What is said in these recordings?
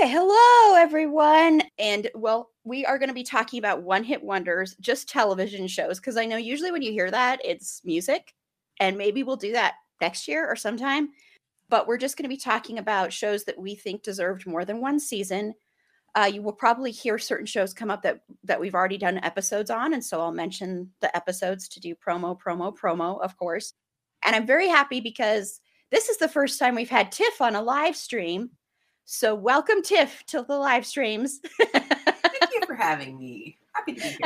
Okay, hello everyone, and well, we are going to be talking about one-hit wonders, just television shows, because I know usually when you hear that, it's music, and maybe we'll do that next year or sometime, but we're just going to be talking about shows that we think deserved more than one season. You will probably hear certain shows come up that we've already done episodes on, and so I'll mention the episodes to do promo, of course, and I'm very happy because this is the first time we've had Tiff on a live stream. So welcome, Tiff, to the live streams. Thank you for having me. Happy to be here.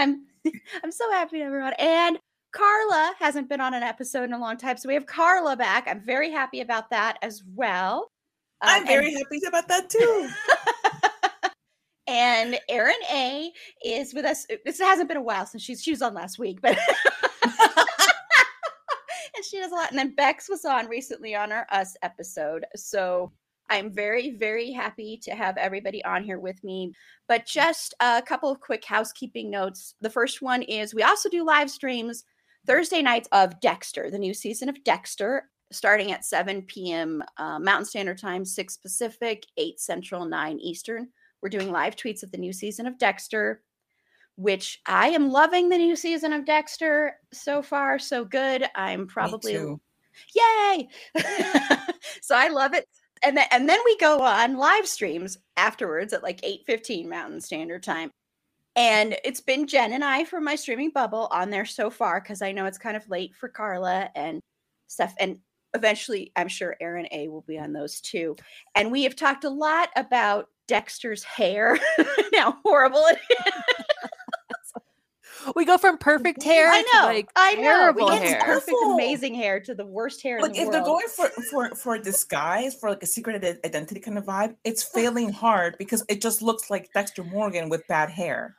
I'm so happy to have everyone. And Carla hasn't been on an episode in a long time, so we have Carla back. I'm very happy about that as well. I'm very happy about that too. And Erin A. is with us. This hasn't been a while since she was on last week, but and she does a lot. And then Bex was on recently on our Us episode, so. I'm very, very happy to have everybody on here with me, but just a couple of quick housekeeping notes. The first one is we also do live streams Thursday nights of Dexter, the new season of Dexter, starting at 7 p.m. Mountain Standard Time, 6 Pacific, 8 Central, 9 Eastern. We're doing live tweets of the new season of Dexter, which I am loving the new season of Dexter so far. So good. I'm probably... Me too. Yay! So I love it. And then we go on live streams afterwards at like 8:15 Mountain Standard Time. And it's been Jen and I from my streaming bubble on there so far, because I know it's kind of late for Carla and stuff. And eventually, I'm sure Erin A. will be on those too. And we have talked a lot about Dexter's hair, how horrible it is. We go from perfect hair to terrible hair. Perfect, amazing hair to the worst hair in the world. If they're going for a disguise, for like a secret identity kind of vibe, it's failing hard because it just looks like Dexter Morgan with bad hair.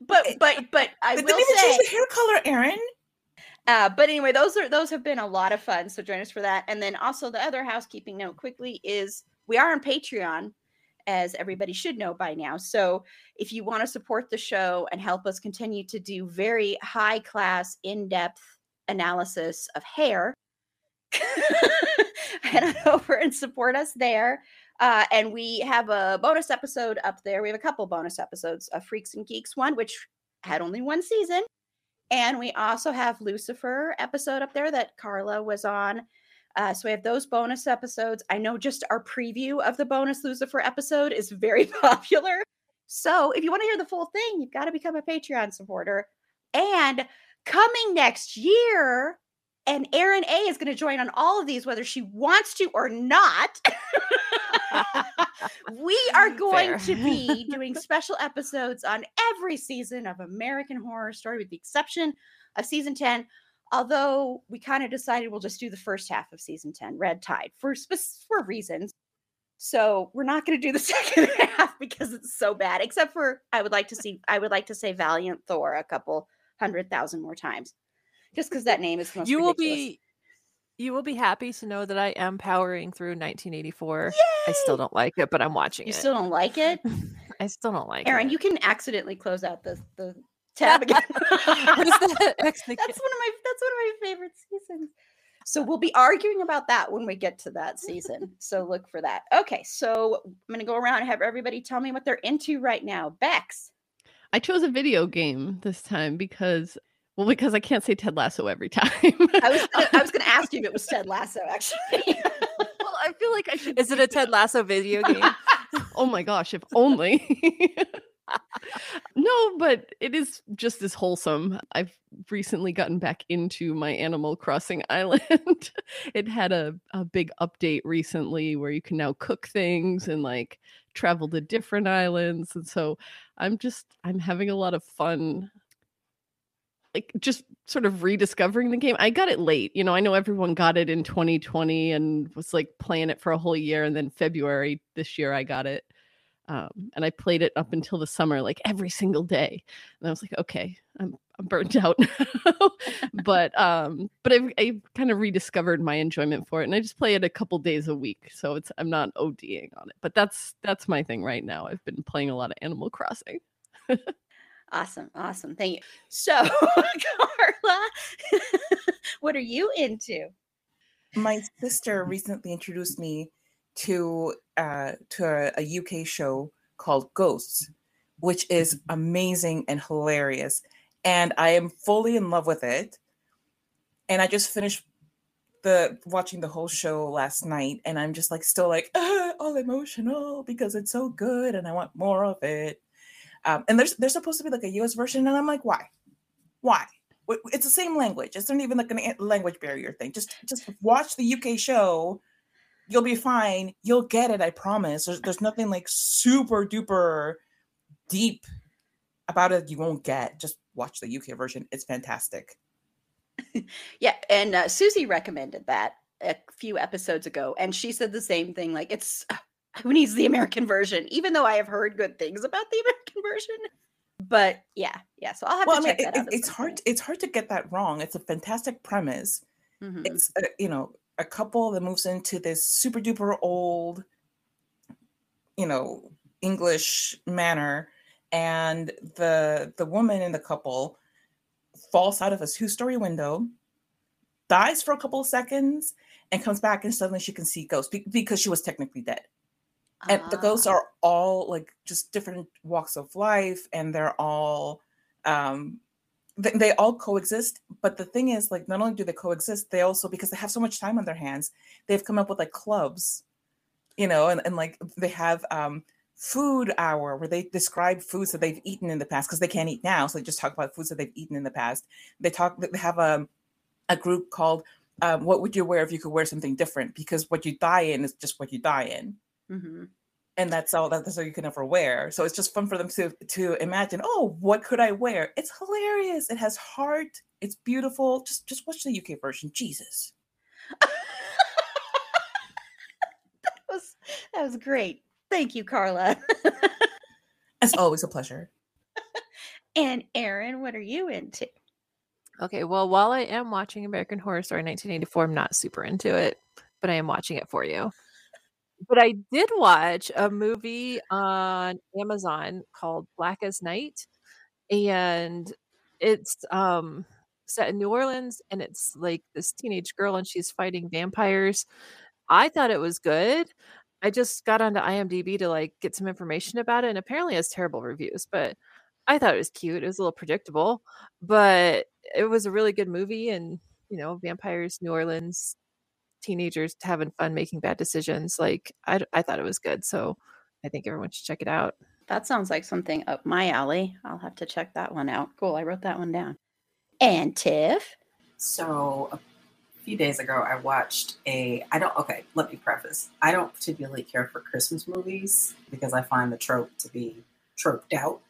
but I will say... They didn't even change the hair color, Erin. But anyway, those have been a lot of fun, so join us for that. And then also the other housekeeping note quickly is we are on Patreon, as everybody should know by now. So if you want to support the show and help us continue to do very high class, in-depth analysis of hair, head on over and support us there. And we have a bonus episode up there. We have a couple bonus episodes, a Freaks and Geeks one, which had only one season. And we also have Lucifer episode up there that Carla was on. So we have those bonus episodes. I know just our preview of the bonus Lucifer episode is very popular. So if you want to hear the full thing, you've got to become a Patreon supporter. And coming next year, and Erin A. is going to join on all of these, whether she wants to or not. We are going to be doing special episodes on every season of American Horror Story, with the exception of season 10. Although we kind of decided we'll just do the first half of season 10, Red Tide, for reasons. So we're not going to do the second half because it's so bad. Except for I would like to say Valiant Thor 200,000 more times, just because that name is the most ridiculous. You will be happy to know that I am powering through 1984. Yay! I still don't like it, but I'm watching it. You still don't like it? I still don't like it. Erin, you can accidentally close out the tab again. That's one of my favorite seasons. So we'll be arguing about that when we get to that season. So look for that. Okay, so I'm gonna go around and have everybody tell me what they're into right now. Bex. I chose a video game this time because I can't say Ted Lasso every time. I was going to ask you if it was Ted Lasso, actually. Well, I feel like I should. Is it a Ted Lasso video game? Oh my gosh, if only. No, but it is just as wholesome. I've recently gotten back into my Animal Crossing island. It had a big update recently where you can now cook things and like travel to different islands. And so I'm having a lot of fun, like just sort of rediscovering the game. I got it late. You know, I know everyone got it in 2020 and was like playing it for a whole year. And then February this year, I got it. And I played it up until the summer, like every single day. And I was like, okay, I'm burnt out now. But I've kind of rediscovered my enjoyment for it. And I just play it a couple days a week. So I'm not ODing on it. But that's my thing right now. I've been playing a lot of Animal Crossing. Awesome. Thank you. So, Carla, what are you into? My sister recently introduced me to a UK show called Ghosts, which is amazing and hilarious. And I am fully in love with it. And I just finished watching the whole show last night. And I'm just like, still like, all emotional because it's so good. And I want more of it. And there's supposed to be like a US version. And I'm like, why? It's the same language. It's not even like a language barrier thing. Just watch the UK show. You'll be fine. You'll get it. I promise. There's nothing like super duper deep about it you won't get. Just watch the UK version. It's fantastic. Yeah. And Susie recommended that a few episodes ago. And she said the same thing. Like, it's who needs the American version? Even though I have heard good things about the American version. But yeah. So I'll have to check that out. It's hard to get that wrong. It's a fantastic premise. Mm-hmm. It's, a couple that moves into this super duper old, English manor, and the woman in the couple falls out of a 2-story window, dies for a couple of seconds, and comes back, and suddenly she can see ghosts because she was technically dead. And the ghosts are all like just different walks of life, and they're all they all coexist, but the thing is, like, not only do they coexist, they also, because they have so much time on their hands, they've come up with like clubs, and like they have food hour where they describe foods that they've eaten in the past because they can't eat now. So they just talk about foods that they've eaten in the past. They have a group called What Would You Wear If You Could Wear Something Different? Because what you die in is just what you die in. Mm-hmm. And that's all you can ever wear. So it's just fun for them to imagine, oh, what could I wear? It's hilarious. It has heart. It's beautiful. Just watch the UK version. Jesus. That was great. Thank you, Carla. It's always a pleasure. And Erin, what are you into? Okay, well, while I am watching American Horror Story 1984, I'm not super into it, but I am watching it for you. But I did watch a movie on Amazon called Black as Night, and it's set in New Orleans, and it's like this teenage girl and she's fighting vampires. I thought it was good. I just got onto IMDb to like get some information about it, and apparently it has terrible reviews, but I thought it was cute. It was a little predictable, but it was a really good movie, and vampires, New Orleans, teenagers having fun making bad decisions. Like I thought it was good, so I think everyone should check it out. That sounds like something up my alley. I'll have to check that one out. Cool, I wrote that one down. And Tiff? So a few days ago I watched let me preface. I don't particularly care for Christmas movies because I find the trope to be troped out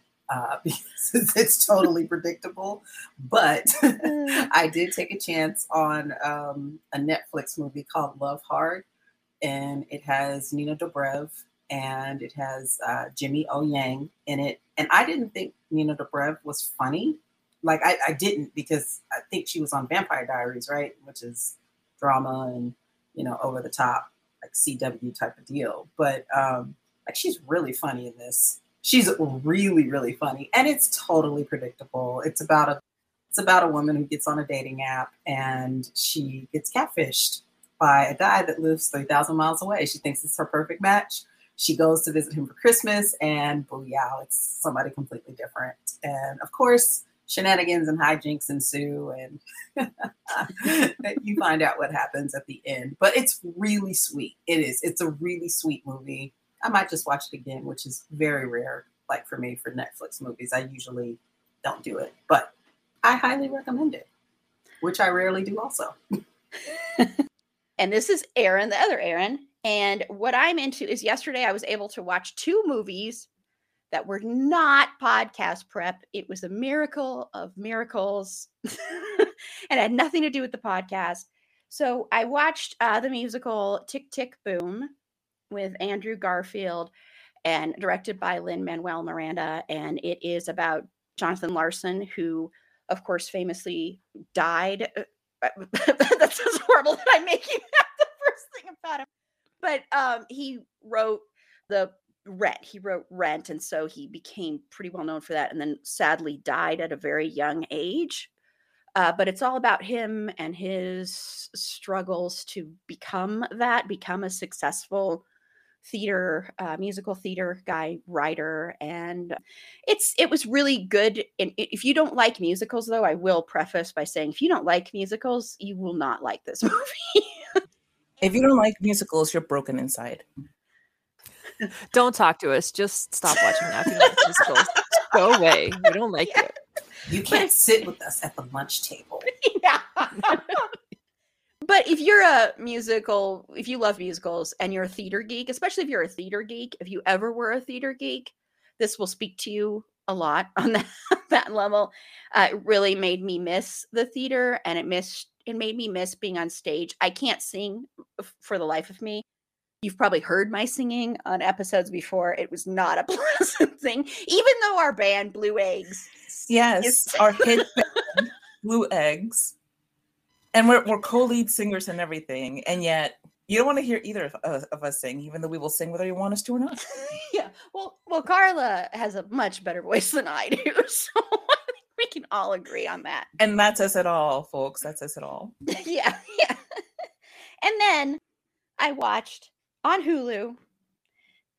because it's totally predictable, but I did take a chance on a Netflix movie called Love Hard, and it has Nina Dobrev and it has Jimmy O. Yang in it. And I didn't think Nina Dobrev was funny. Like I didn't, because I think she was on Vampire Diaries, right? Which is drama and, over the top, like CW type of deal. But like she's really funny in this. She's really, really funny, and it's totally predictable. It's about a woman who gets on a dating app, and she gets catfished by a guy that lives 3,000 miles away. She thinks it's her perfect match. She goes to visit him for Christmas, and booyah, it's somebody completely different. And of course, shenanigans and hijinks ensue, and you find out what happens at the end. But it's really sweet. It is. It's a really sweet movie. I might just watch it again, which is very rare, like for me, for Netflix movies. I usually don't do it, but I highly recommend it, which I rarely do also. And this is Erin, the other Erin. And what I'm into is yesterday I was able to watch two movies that were not podcast prep. It was a miracle of miracles and had nothing to do with the podcast. So I watched the musical Tick, Tick, Boom with Andrew Garfield and directed by Lin-Manuel Miranda. And it is about Jonathan Larson, who, of course, famously died. That's just horrible that I'm making that the first thing about him. But he wrote Rent, and so he became pretty well known for that, and then sadly died at a very young age. But it's all about him and his struggles to become a successful theater, musical theater guy, writer. And it was really good. And if you don't like musicals, though, I will preface by saying, if you don't like musicals, you will not like this movie. If you don't like musicals, you're broken inside. Don't talk to us. Just stop watching now. If you like musicals, go away. We don't like it. You can't sit with us at the lunch table. Yeah. But if you love musicals and you're a theater geek, especially if you're a theater geek, if you ever were a theater geek, this will speak to you a lot on that level. It really made me miss the theater, and it made me miss being on stage. I can't sing for the life of me. You've probably heard my singing on episodes before. It was not a pleasant thing, even though our band, Blue Eggs. Yes, our hit band, Blue Eggs. And we're co-lead singers and everything. And yet you don't want to hear either of us sing, even though we will sing whether you want us to or not. Yeah. Well, Carla has a much better voice than I do. So we can all agree on that. And that's us at all, folks. That's us at all. Yeah. And then I watched on Hulu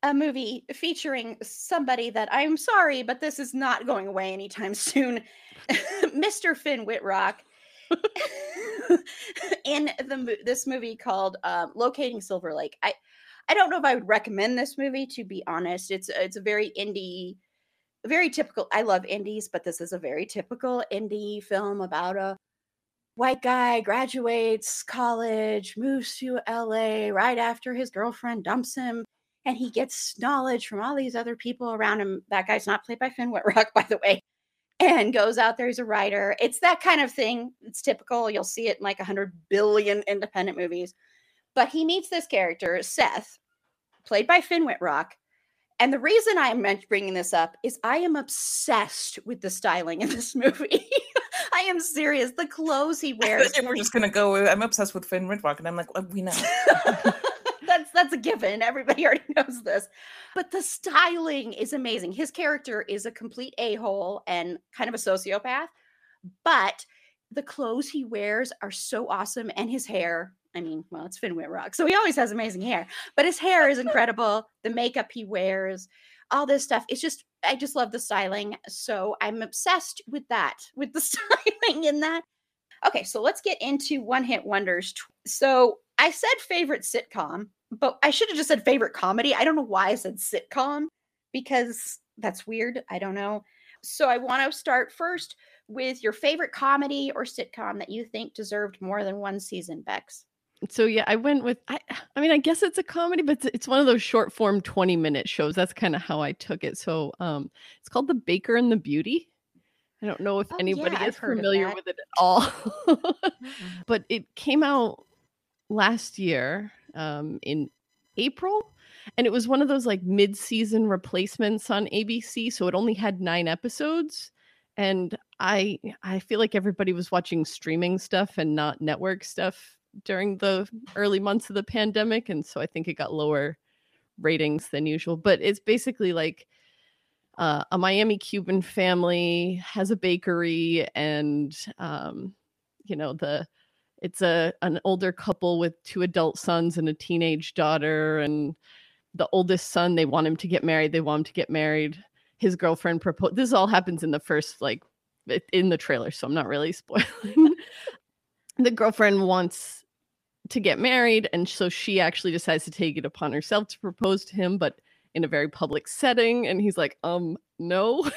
a movie featuring somebody that I'm sorry, but this is not going away anytime soon. Mr. Finn Wittrock in this movie called Locating Silver Lake. I don't know if I would recommend this movie, to be honest. It's a very indie, very typical. I love indies, but this is a very typical indie film about a white guy graduates college, moves to LA right after his girlfriend dumps him, and he gets knowledge from all these other people around him. That guy's not played by Finn Wittrock, by the way, and goes out there. He's a writer. It's that kind of thing. It's typical. You'll see it in like 100 billion independent movies. But he meets this character, Seth, played by Finn Wittrock. And the reason I'm bringing this up is I am obsessed with the styling in this movie. I am serious. The clothes he wears. We're just going to go with, I'm obsessed with Finn Wittrock. And I'm like, well, we know. That's a given. Everybody already knows this. But the styling is amazing. His character is a complete a-hole and kind of a sociopath. But the clothes he wears are so awesome. And his hair. I mean, well, it's Finn Wittrock, so he always has amazing hair. But his hair is incredible. The makeup he wears. All this stuff. It's just, I just love the styling. So I'm obsessed with that, with the styling in that. Okay, so let's get into One Hit Wonders. So I said favorite sitcom, but I should have just said favorite comedy. I don't know why I said sitcom, because that's weird. I don't know. So I want to start first with your favorite comedy or sitcom that you think deserved more than one season, Bex. So yeah, I went with, I mean, I guess it's a comedy, but it's one of those short form 20-minute shows. That's kind of how I took it. So it's called The Baker and the Beauty. I don't know if anybody is familiar with it at all, but it came out last year in April, and it was one of those like mid-season replacements on ABC. So it only had 9 episodes. And I feel like everybody was watching streaming stuff and not network stuff during the early months of the pandemic, and so I think it got lower ratings than usual. But it's basically like a Miami Cuban family has a bakery, and it's an older couple with 2 adult sons and a teenage daughter, and the oldest son, they want him to get married. His girlfriend proposed. This all happens in the first, like, in the trailer, so I'm not really spoiling. The girlfriend wants to get married, and so she actually decides to take it upon herself to propose to him, but in a very public setting. And he's like, no.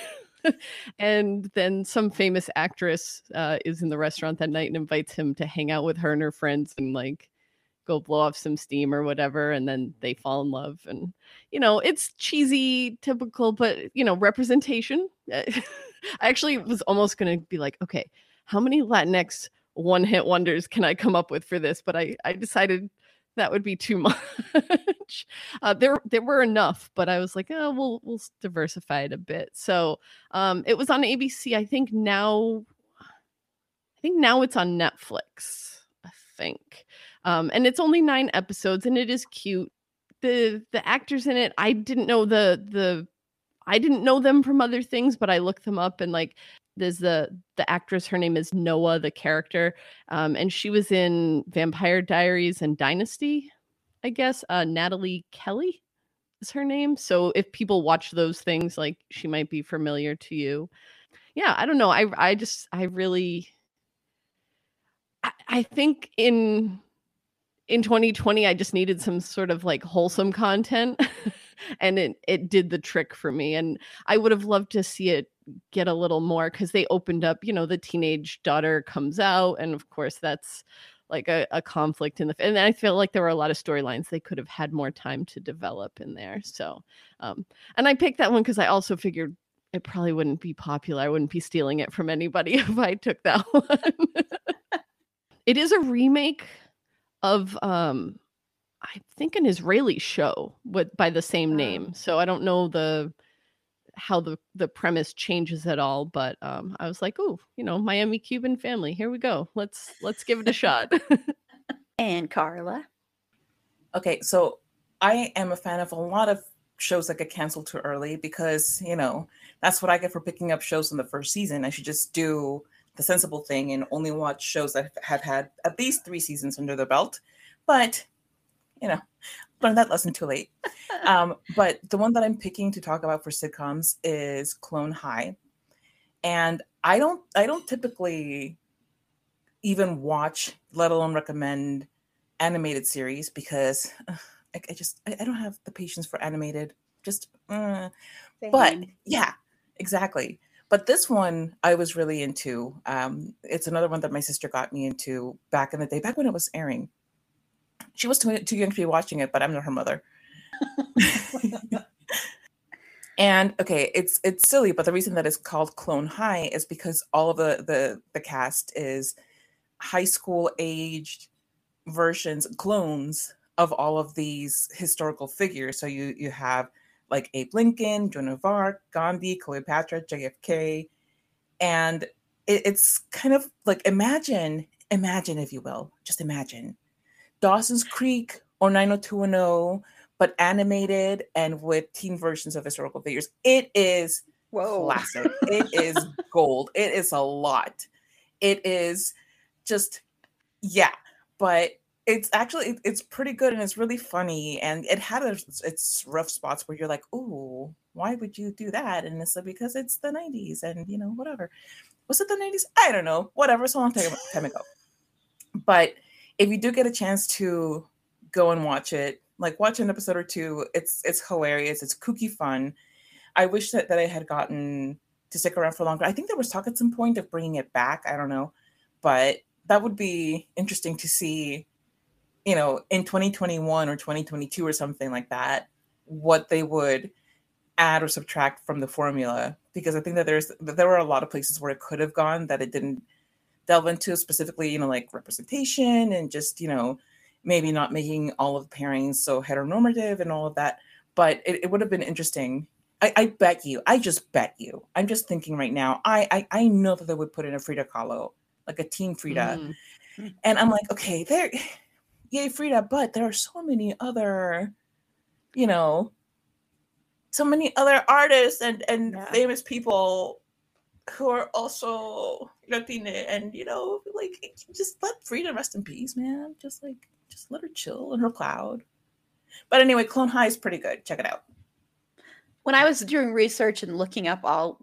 And then some famous actress is in the restaurant that night and invites him to hang out with her and her friends and, like, go blow off some steam or whatever. And then they fall in love. And, you know, it's cheesy, typical, but, you know, representation. I actually was almost going to be like, okay, how many Latinx one hit wonders can I come up with for this? But I decided that would be too much. There were enough, but I was like, oh, we'll diversify it a bit. So it was on ABC. I think now it's on Netflix, I think. And it's only 9 episodes, and it is cute. The actors in it, I didn't know them from other things, but I looked them up, and, like, there's the actress, her name is Noah, the character, and she was in Vampire Diaries and Dynasty, I guess. Natalie Kelly is her name. So if people watch those things, like, she might be familiar to you. Yeah, I don't know. I think in 2020, I just needed some sort of, like, wholesome content, and it did the trick for me. And I would have loved to see it get a little more, because they opened up, you know, the teenage daughter comes out, and of course that's like a conflict in the, and I feel like there were a lot of storylines they could have had more time to develop in there. So and I picked that one because I also figured it probably wouldn't be popular. I wouldn't be stealing it from anybody if I took that one. It is a remake of I think an Israeli show by the same name, so I don't know how the premise changes at all, but I was like, oh, you know, Miami Cuban family, here we go, let's give it a shot. And Carla? Okay, so I am a fan of a lot of shows that get canceled too early, because, you know, that's what I get for picking up shows in the first season. I should just do the sensible thing and only watch shows that have had at least 3 seasons under their belt. But, you know, learned that lesson too late. But the one that I'm picking to talk about for sitcoms is Clone High. And I don't typically even watch, let alone recommend, animated series, because I don't have the patience for animated. But yeah, exactly. But this one I was really into. It's another one that my sister got me into back in the day, back when it was airing. She was too young to be watching it, but I'm not her mother. And okay, it's silly, but the reason that it's called Clone High is because all of the cast is high school aged versions, clones of all of these historical figures. So you have, like, Abe Lincoln, Joan of Arc, Gandhi, Cleopatra, JFK. And it's kind of like, imagine, if you will, just imagine Dawson's Creek or 90210, but animated and with teen versions of historical figures. It is classic. It is gold. It is a lot. It is just, yeah, but it's actually, it's pretty good, and it's really funny, and it had its rough spots where you're like, ooh, why would you do that? And it's like, because it's the 90s, and, you know, whatever. Was it the 90s? I don't know. Whatever. It's a long time ago. But if you do get a chance to go and watch it, like, watch an episode or two, it's hilarious. It's kooky fun. I wish that I had gotten to stick around for longer. I think there was talk at some point of bringing it back. I don't know. But that would be interesting to see, you know, in 2021 or 2022 or something like that, what they would add or subtract from the formula, because I think that there were a lot of places where it could have gone that it didn't delve into, specifically, you know, like representation and just, you know, maybe not making all of the pairings so heteronormative and all of that. But it would have been interesting. I bet you. I'm just thinking right now. I know that they would put in a Frida Kahlo, like a teen Frida. Mm-hmm. And I'm like, okay, there. Yay, Frida, but there are so many other, you know, so many other artists and yeah, famous people who are also Latina, and, you know, like, just let Frida rest in peace, man. Just let her chill in her cloud. But anyway, Clone High is pretty good. Check it out. When I was doing research and looking up all,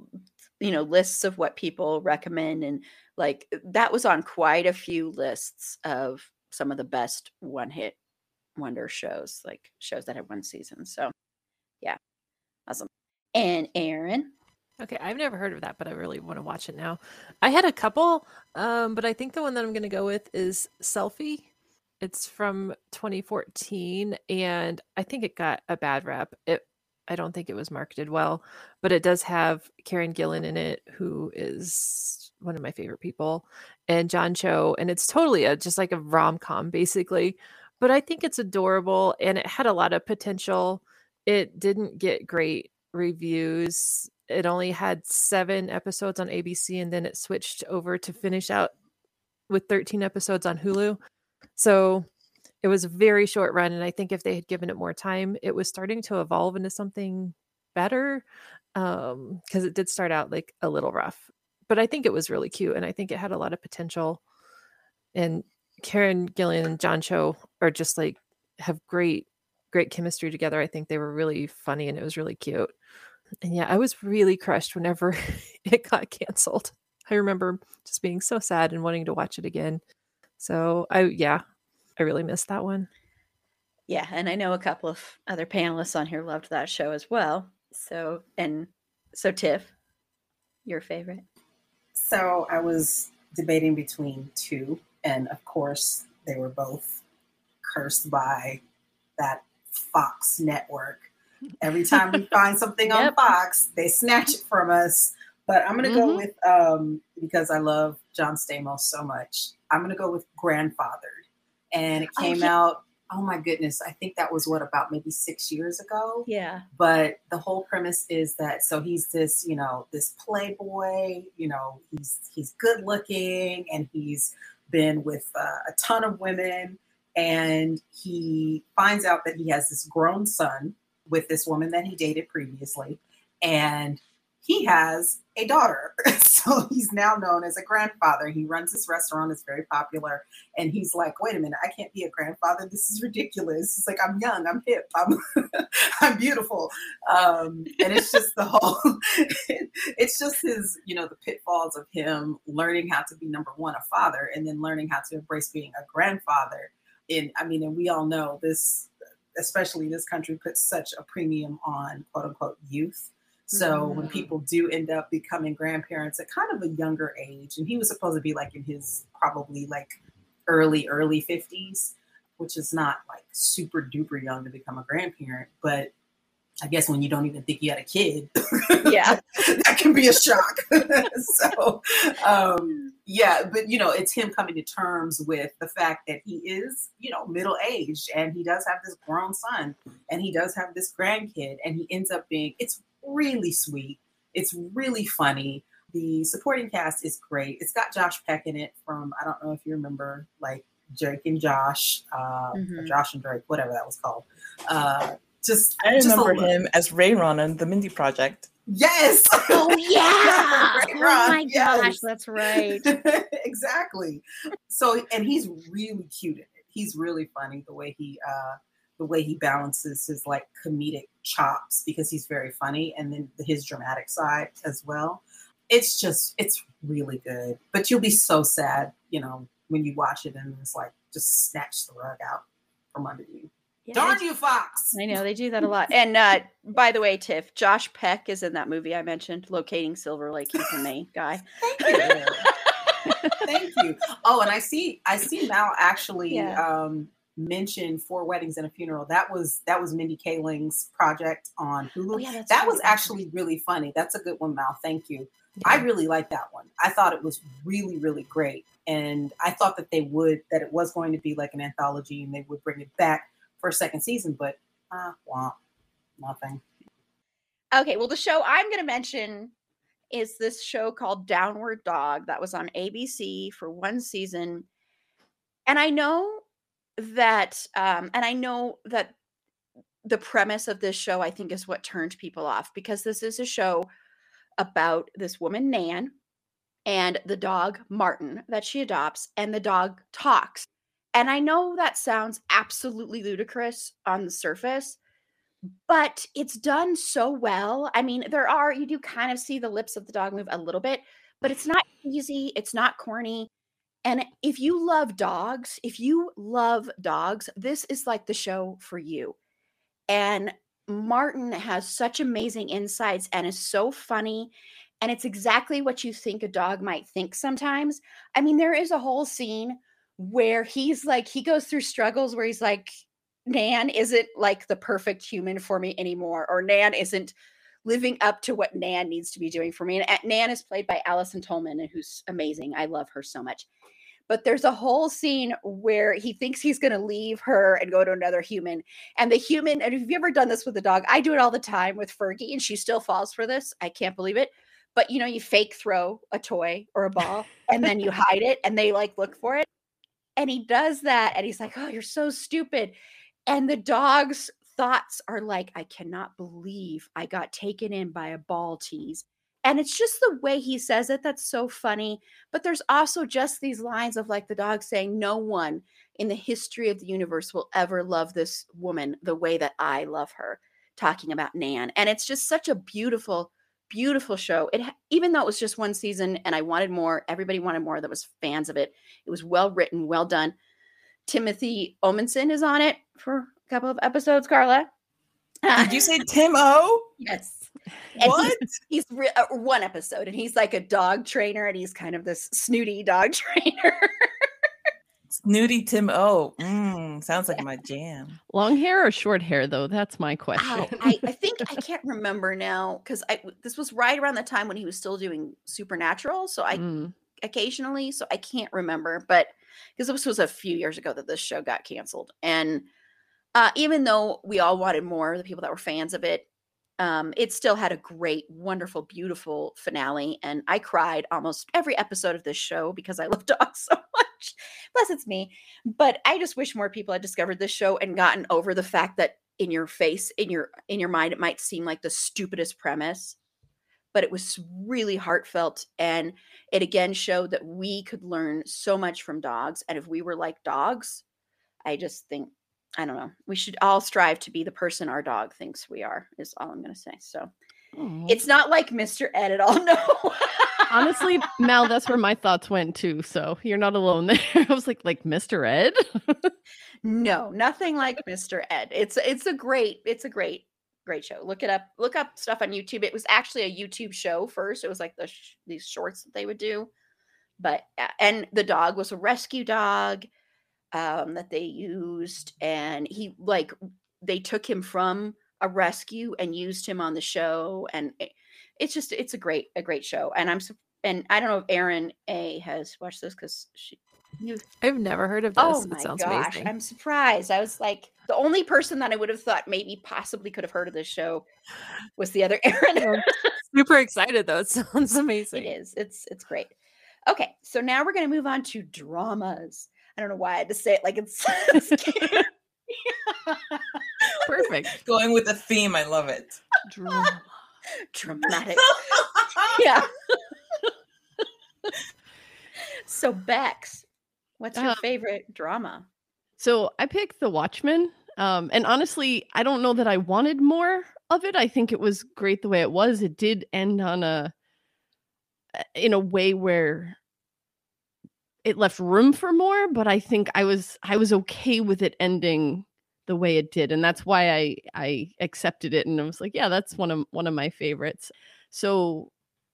you know, lists of what people recommend, and like that was on quite a few lists of some of the best one-hit wonder shows, like shows that had one season. So yeah, awesome. And Erin? Okay, I've never heard of that, but I really want to watch it now. I had a couple, but I think the one that I'm going to go with is Selfie. It's from 2014, and I think it got a bad rap. I don't think it was marketed well, but it does have Karen Gillan in it, who is one of my favorite people, and John Cho, and it's totally just like a rom-com, basically. But I think it's adorable, and it had a lot of potential. It didn't get great reviews. It only had 7 episodes on ABC, and then it switched over to finish out with 13 episodes on Hulu. So it was a very short run, and I think if they had given it more time, it was starting to evolve into something better, because it did start out like a little rough. But I think it was really cute, and I think it had a lot of potential. And Karen Gillan and John Cho are just like have great chemistry together. I think they were really funny, and it was really cute. And yeah, I was really crushed whenever it got canceled. I remember just being so sad and wanting to watch it again. So I really missed that one. Yeah, and I know a couple of other panelists on here loved that show as well. So Tiff, your favorite? So I was debating between 2, and of course they were both cursed by that Fox network. Every time we find something on Fox, they snatch it from us. But I'm going to go with, because I love John Stamos so much, I'm going to go with Grandfathered. And it came out, oh my goodness, I think that was maybe 6 years ago? Yeah. But the whole premise is that, so he's this, you know, this playboy, you know, he's good looking, and he's been with a ton of women. And he finds out that he has this grown son with this woman that he dated previously, and he has a daughter. So he's now known as a grandfather. He runs this restaurant, it's very popular, and he's like, wait a minute, I can't be a grandfather. This is ridiculous. It's like, I'm young, I'm hip, I'm beautiful. And it's just the whole, it's just his, you know, the pitfalls of him learning how to be, number one, a father, and then learning how to embrace being a grandfather. And I mean, and we all know this, especially this country puts such a premium on quote unquote youth. So when people do end up becoming grandparents at kind of a younger age, and he was supposed to be like in his probably like early 50s, which is not like super duper young to become a grandparent. But I guess when you don't even think you had a kid, yeah, that can be a shock. So yeah, but you know, it's him coming to terms with the fact that he is, you know, middle-aged, and he does have this grown son, and he does have this grandkid, and he ends up being, it's really sweet. It's really funny. The supporting cast is great. It's got Josh Peck in it from, I don't know if you remember, like Drake and Josh, or Josh and Drake, whatever that was called. I remember him as Ray Ron in The Mindy Project. Yes. Oh yeah. Ray Ron. Oh my gosh, that's right. Exactly. So, and he's really cute in it. He's really funny the way he balances his like comedic chops, because he's very funny, and then his dramatic side as well. It's really good. But you'll be so sad, you know, when you watch it and it's like just snatch the rug out from under you. Yeah, darn you, Fox! I know, they do that a lot. And by the way, Tiff, Josh Peck is in that movie I mentioned, Locating Silver Lake. He's the main guy. Thank you. Thank you. Oh, and I see Mal actually mentioned 4 Weddings and a Funeral. That was Mindy Kaling's project on Hulu. Oh, yeah, that was actually really funny. That's a good one, Mal. Thank you. Yeah. I really liked that one. I thought it was really, really great. And I thought that it was going to be like an anthology, and they would bring it back for a second season, but nothing. Okay, well, the show I'm going to mention is this show called Downward Dog that was on ABC for 1 season. And I know that, the premise of this show, I think, is what turned people off, because this is a show about this woman, Nan, and the dog, Martin, that she adopts, and the dog talks. And I know that sounds absolutely ludicrous on the surface, but it's done so well. I mean, you do kind of see the lips of the dog move a little bit, but it's not easy. It's not corny. And if you love dogs, this is like the show for you. And Martin has such amazing insights and is so funny. And it's exactly what you think a dog might think sometimes. I mean, there is a whole scene where he goes through struggles where he's like, Nan isn't like the perfect human for me anymore, or Nan isn't living up to what Nan needs to be doing for me. And Nan is played by Allison Tolman, who's amazing. I love her so much. But there's a whole scene where he thinks he's going to leave her and go to another human. And the human, and if you've ever done this with a dog, I do it all the time with Fergie, and she still falls for this. I can't believe it. But, you fake throw a toy or a ball, and then you hide it, and they, look for it. And he does that, and he's like, oh, you're so stupid. And the dog's thoughts are like, I cannot believe I got taken in by a ball tease. And it's just the way he says it that's so funny. But there's also just these lines of the dog saying, no one in the history of the universe will ever love this woman the way that I love her, talking about Nan. And it's just such a beautiful, beautiful show. It, even though it was just one season and I wanted more, everybody wanted more that was fans of it. It was well written, well done. Timothy Omenson is on it for a couple of episodes, Carla. Did you say Tim O? Yes. And what? He's one episode, and he's like a dog trainer, and he's kind of this snooty dog trainer. Snooty Tim O. Sounds like my jam. Long hair or short hair, though? That's my question. I think I can't remember now, because this was right around the time when he was still doing Supernatural, so occasionally, so I can't remember, but because this was a few years ago that this show got canceled. And even though we all wanted more, the people that were fans of it, it still had a great, wonderful, beautiful finale. And I cried almost every episode of this show because I love dogs so much. Plus, it's me. But I just wish more people had discovered this show and gotten over the fact that in your face, in your mind, it might seem like the stupidest premise. But it was really heartfelt, and it again showed that we could learn so much from dogs. And if we were like dogs, I just think, I don't know, we should all strive to be the person our dog thinks we are, is all I'm going to say. So It's not like Mr. Ed at all, no. Honestly, Mal, that's where my thoughts went too. So you're not alone there. I was like Mr. Ed? No, nothing like Mr. Ed. It's a great show. Look up stuff on YouTube. It was actually a YouTube show first. It was like these shorts that they would do, but and the dog was a rescue dog that they used, and he they took him from a rescue and used him on the show, and it's a great show. And I don't know if Erin A has watched this because I've never heard of this. Oh my gosh, amazing. I'm surprised. I was like, the only person that I would have thought maybe possibly could have heard of this show was the other Erin. Super excited though. It sounds amazing. It is. It's great. Okay, so now we're going to move on to dramas. I don't know why I had to say it like it's perfect. Going with the theme, I love it. Dramatic. Yeah. So Bex, what's your favorite drama? So I picked The Watchmen. And honestly, I don't know that I wanted more of it. I think it was great the way it was. It did end on in a way where it left room for more, but I think I was okay with it ending the way it did. And that's why I accepted it. And I was like, yeah, that's one of my favorites. So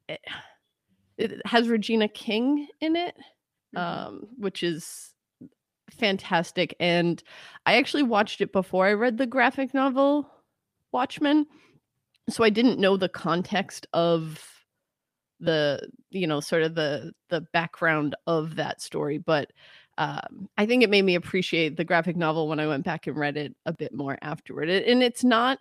it has Regina King in it, which is fantastic. And I actually watched it before I read the graphic novel Watchmen, so I didn't know the context of the sort of the background of that story, but I think it made me appreciate the graphic novel when I went back and read it a bit more afterward. And it's not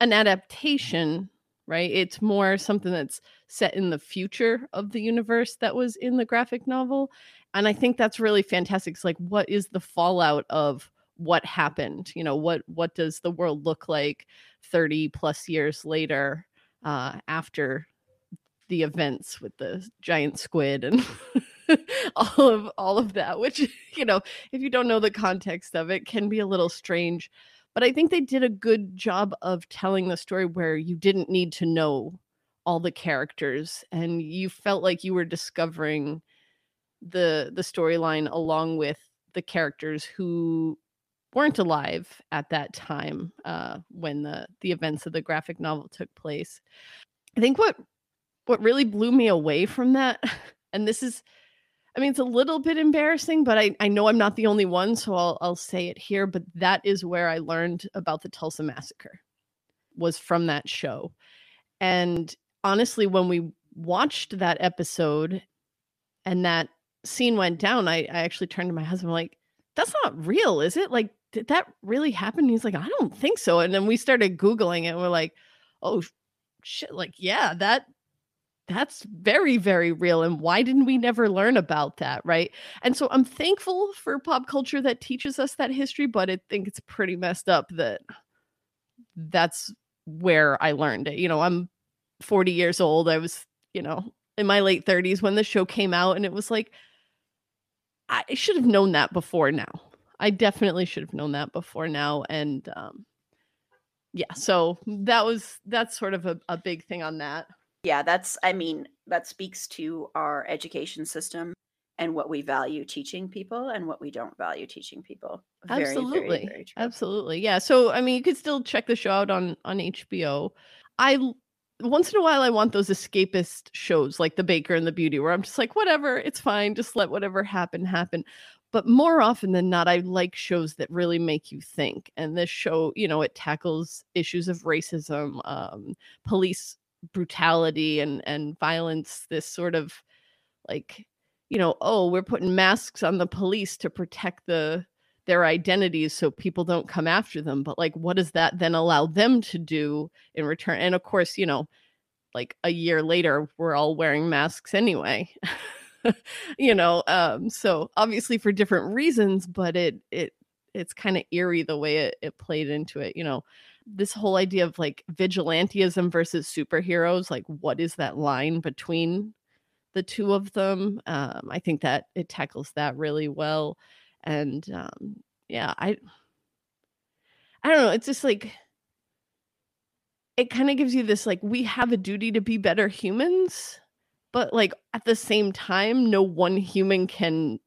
an adaptation, right? It's more something that's set in the future of the universe that was in the graphic novel. And I think that's really fantastic. It's like, what is the fallout of what happened? What does the world look like 30 plus years later after the events with the giant squid and all of that, which, you know, if you don't know the context of it, can be a little strange. But I think they did a good job of telling the story where you didn't need to know all the characters, and you felt like you were discovering the storyline along with the characters who weren't alive at that time when the events of the graphic novel took place. I think what really blew me away from that, and this is, I mean, it's a little bit embarrassing, but I know I'm not the only one, so I'll say it here, but that is where I learned about the Tulsa Massacre, was from that show. And honestly, when we watched that episode and that scene went down, I actually turned to my husband like, that's not real, is it? Like, did that really happen? And he's like, I don't think so. And then we started Googling it. And we're like, oh shit. Like, yeah, that's very, very real. And why didn't we never learn about that? Right. And so I'm thankful for pop culture that teaches us that history, but I think it's pretty messed up that that's where I learned it. You know, I'm 40 years old. I was, you know, in my late 30s when the show came out, and it was like, I should have known that before now. I definitely should have known that before now. And yeah, so that's sort of a big thing on that. Yeah, that speaks to our education system and what we value teaching people and what we don't value teaching people. Very, absolutely. Very, very true. Absolutely. Yeah. So, I mean, you could still check the show out on HBO. Once in a while, I want those escapist shows like The Baker and the Beauty, where I'm just like, whatever, it's fine. Just let whatever happen. But more often than not, I like shows that really make you think. And this show, you know, it tackles issues of racism, police brutality and violence, this sort of like, you know, oh, we're putting masks on the police to protect their identities so people don't come after them. But like, what does that then allow them to do in return? And of course, you know, like a year later, we're all wearing masks anyway, you know? So obviously for different reasons, but it's kind of eerie the way it played into it. You know, this whole idea of like vigilantism versus superheroes, like what is that line between the two of them? I think that it tackles that really well. And yeah, I don't know. It's just like, it kind of gives you this, like, we have a duty to be better humans, but like at the same time, no one human can,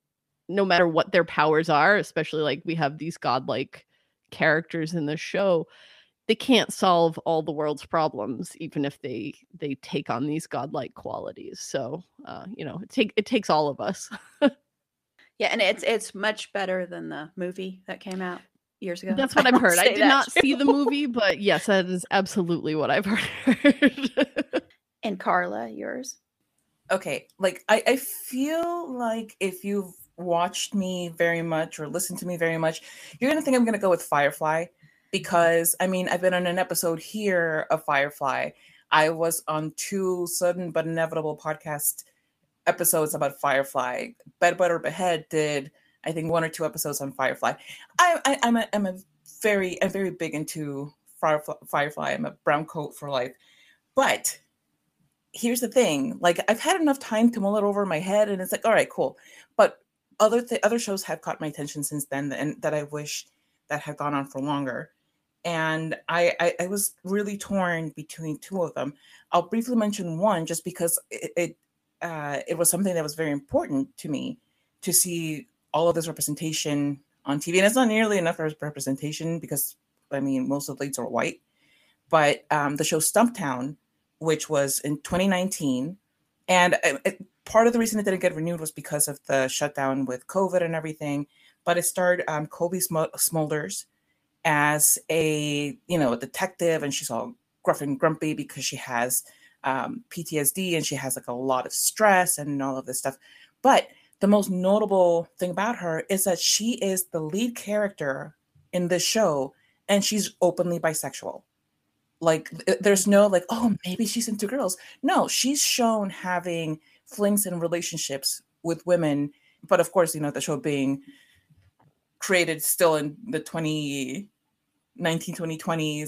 no matter what their powers are, especially like we have these godlike characters in the show, they can't solve all the world's problems, even if they take on these godlike qualities. So, you know, it takes all of us. Yeah, and it's much better than the movie that came out years ago. That's what I've heard. I did not see the movie, but yes, that is absolutely what I've heard. And Carla, yours? Okay, like I feel like if you've watched me very much or listened to me very much, you're going to think I'm going to go with Firefly because, I mean, I've been on an episode here of Firefly. I was on two sudden but inevitable podcasts episodes about Firefly. Bedbutter Behead did, I think, one or two episodes on Firefly. I'm very big into Firefly. I'm a brown coat for life. But here's the thing: like, I've had enough time to mull it over in my head, and it's like, all right, cool. But other shows have caught my attention since then, and that I wish that had gone on for longer. And I was really torn between two of them. I'll briefly mention one just because it was something that was very important to me to see all of this representation on TV. And it's not nearly enough representation because, I mean, most of the leads are white. But the show Stumptown, which was in 2019, and part of the reason it didn't get renewed was because of the shutdown with COVID and everything. But it starred Kobe Smulders as a detective, and she's all gruff and grumpy because she has PTSD and she has like a lot of stress and all of this stuff. But the most notable thing about her is that she is the lead character in this show, and she's openly bisexual. Like, there's no like, oh, maybe she's into girls. No, she's shown having flings and relationships with women. But of course, you know, the show being created still in the 2020s,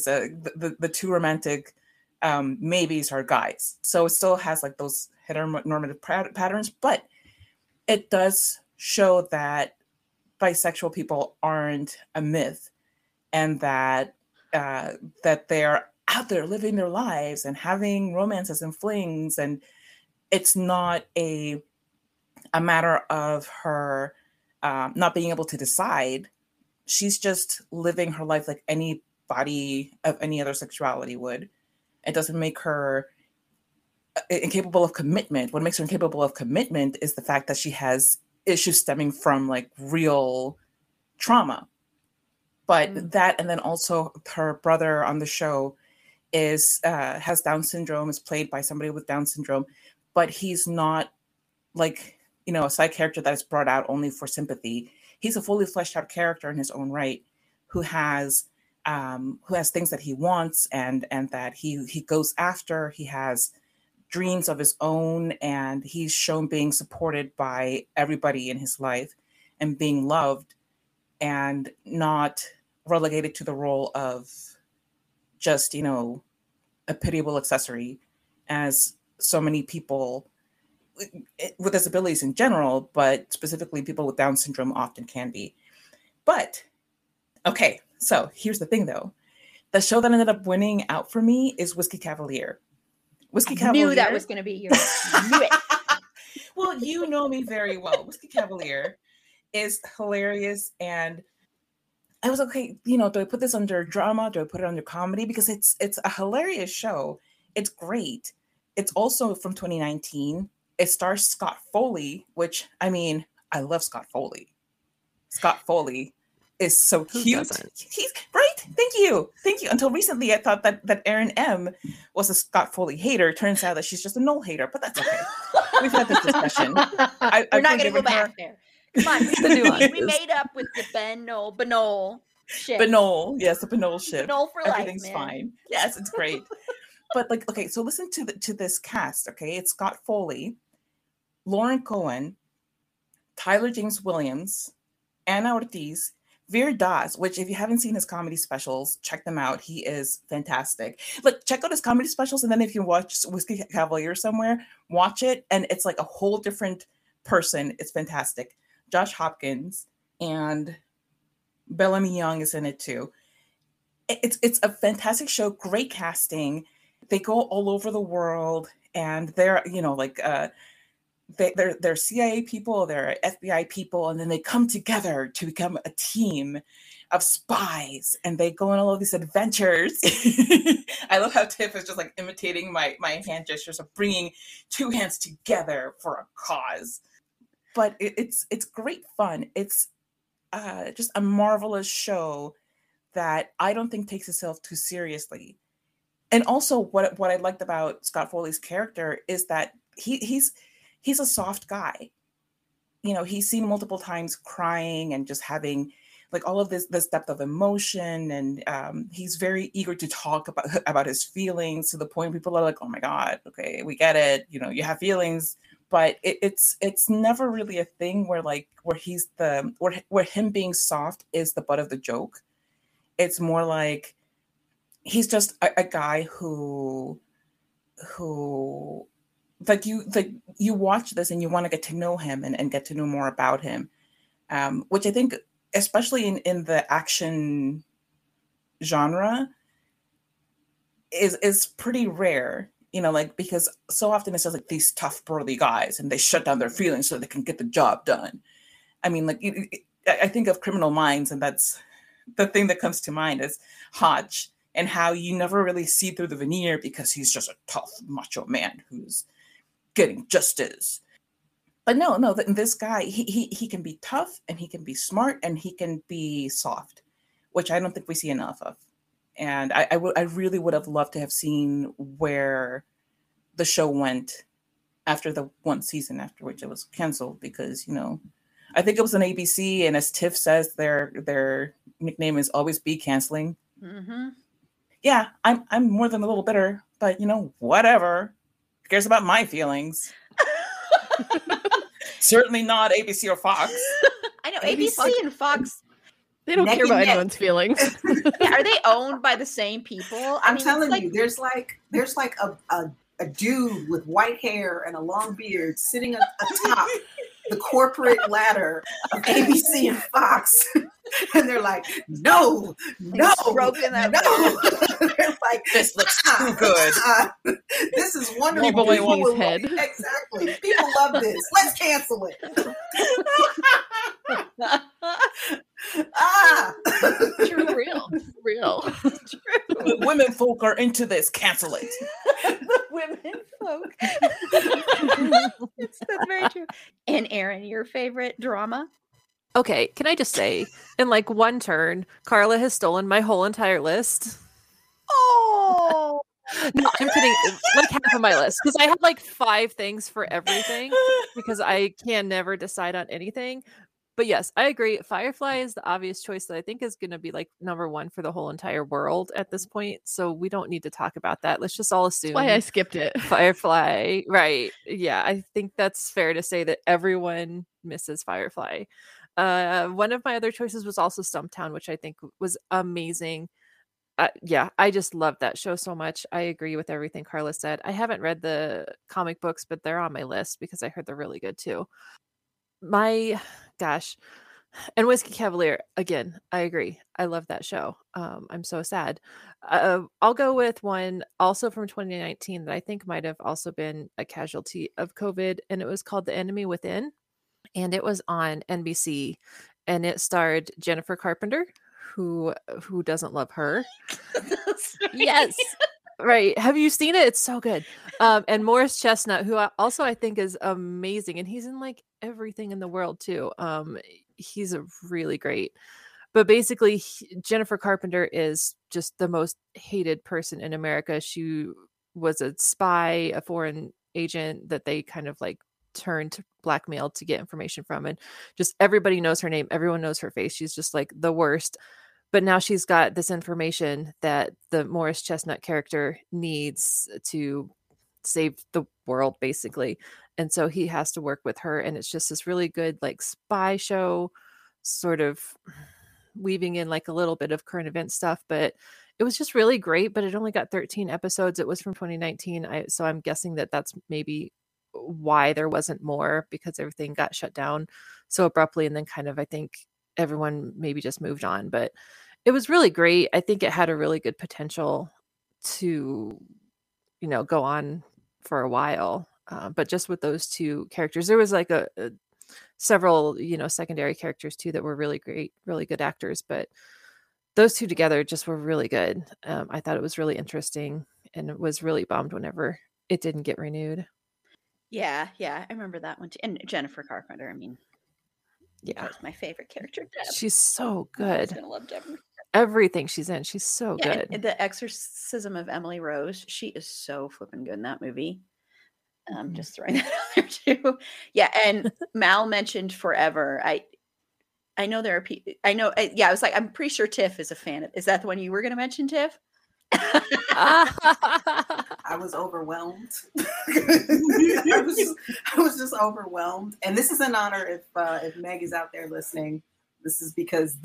the two romantic maybes are guys. So it still has like those heteronormative patterns, but it does show that bisexual people aren't a myth, and that that they're out there living their lives and having romances and flings, and it's not a matter of her not being able to decide. She's just living her life like anybody of any other sexuality would. It doesn't make her incapable of commitment. What makes her incapable of commitment is the fact that she has issues stemming from like real trauma. But that, and then also her brother on the show is has Down syndrome, is played by somebody with Down syndrome, but he's not like, you know, a side character that is brought out only for sympathy. He's a fully fleshed out character in his own right, who has things that he wants and that he goes after. He has dreams of his own, and he's shown being supported by everybody in his life and being loved and not relegated to the role of just, you know, a pitiable accessory, as so many people with disabilities in general, but specifically people with Down syndrome often can be. But, okay, so here's the thing though. The show that ended up winning out for me is Whiskey Cavalier. I knew that was going to be yours. I knew it. Well, you know me very well. Whiskey Cavalier is hilarious. And I was okay, you know, do I put this under drama? Do I put it under comedy? Because it's a hilarious show. It's great. It's also from 2019. It stars Scott Foley, which, I mean, I love Scott Foley. Scott Foley is so cute. He's right. Thank you. Until recently, I thought that Erin M was a Scott Foley hater. Turns out that she's just a Noel hater, but that's okay. We've had this discussion. We're not going to go back there. Come on, we made up with the Benol shit. Benol, yes, the Benol shit. Benol for life. Everything's fine. Yes, it's great. But like, okay, so listen to this cast. Okay, it's Scott Foley, Lauren Cohen, Tyler James Williams, Anna Ortiz. Veer Das, which if you haven't seen his comedy specials, check them out. He is fantastic. Like, check out his comedy specials, and then if you watch Whiskey Cavalier somewhere, watch it, and it's like a whole different person. It's fantastic. Josh Hopkins and Bellamy Young is in it too. It's a fantastic show. Great casting. They go all over the world, and they're, you know, like they're CIA people, they're FBI people, and then they come together to become a team of spies, and they go on all of these adventures. I love how Tiff is just like imitating my hand gestures of bringing two hands together for a cause. But it's great fun. It's just a marvelous show that I don't think takes itself too seriously. And also what I liked about Scott Foley's character is that he's a soft guy. You know, he's seen multiple times crying and just having like all of this depth of emotion. And he's very eager to talk about his feelings, to the point people are like, oh my God, okay, we get it. You know, you have feelings, but it's never really a thing where him being soft is the butt of the joke. It's more like he's just a guy who you watch this and you want to get to know him and get to know more about him, which I think, especially in the action genre, is pretty rare, you know, like, because so often it's just like these tough, burly guys and they shut down their feelings so they can get the job done. I mean, like, I think of Criminal Minds, and that's the thing that comes to mind is Hodge, and how you never really see through the veneer because he's just a tough, macho man who's getting justice. But no, this guy, he can be tough, and he can be smart, and he can be soft, which I don't think we see enough of. And I really would have loved to have seen where the show went after the one season, after which it was canceled, because, you know, I think it was on ABC, and as Tiff says, their nickname is always be canceling. Mm-hmm. Yeah, I'm more than a little bitter, but, you know, whatever. Who cares about my feelings? Certainly not ABC or Fox. I know, ABC and Fox. They don't care about anyone's feelings. Yeah, are they owned by the same people? I mean, telling you, there's like a dude with white hair and a long beard sitting atop the corporate ladder of ABC and Fox. And they're like, no, no. They're like, this looks too good. This is wonderful. People in one's head. Exactly. People love this. Let's cancel it. True, real. True. Women folk are into this. Cancel it. The women folk. That's very true. And Erin, your favorite drama? Okay, can I just say, in like one turn, Carla has stolen my whole entire list. Oh. No, I'm kidding. Like half of my list, because I have like 5 things for everything, because I can never decide on anything. But yes, I agree. Firefly is the obvious choice that I think is going to be like number one for the whole entire world at this point. So we don't need to talk about that. Let's just all assume. That's why I skipped it. Firefly. Right. Yeah, I think that's fair to say that everyone misses Firefly. One of my other choices was also Stumptown, which I think was amazing. Yeah, I just love that show so much. I agree with everything Carla said. I haven't read the comic books, but they're on my list because I heard they're really good too. My gosh. And Whiskey Cavalier, again, I agree. I love that show. I'm so sad. I'll go with one also from 2019 that I think might have also been a casualty of COVID, and it was called The Enemy Within. And it was on NBC, and it starred Jennifer Carpenter, who doesn't love her. Yes. Right. Have you seen it? It's so good. And Morris Chestnut, who also I think is amazing. And he's in like everything in the world too. He's a really great, but basically Jennifer Carpenter is just the most hated person in America. She was a spy, a foreign agent that they kind of like turned to blackmail to get information from. And just everybody knows her name. Everyone knows her face. She's just like the worst. But now she's got this information that the Morris Chestnut character needs to save the world, basically. And so he has to work with her. And it's just this really good, like, spy show, sort of weaving in like a little bit of current event stuff. But it was just really great. But it only got 13 episodes. It was from 2019. So I'm guessing that that's maybe why there wasn't more, because everything got shut down so abruptly. And then kind of, I think, everyone maybe just moved on, but it was really great. I think it had a really good potential to, you know, go on for a while. But just with those two characters, there was like a several, you know, secondary characters too that were really great, really good actors, but those two together just were really good. I thought it was really interesting, and was really bummed whenever it didn't get renewed. Yeah. I remember that one too. And Jennifer Carpenter, I mean, yeah, my favorite character, Deb. She's so good. I love Deb. Everything she's in, she's so good. And The Exorcism of Emily Rose, she is so flipping good in that movie. Just throwing that out there too. Yeah, and Mal mentioned Forever. I know there are people. I was like, I'm pretty sure Tiff is a fan of. Is that the one you were going to mention, Tiff? I was overwhelmed. I was just overwhelmed. And this is an honor if Meg is out there listening. This is because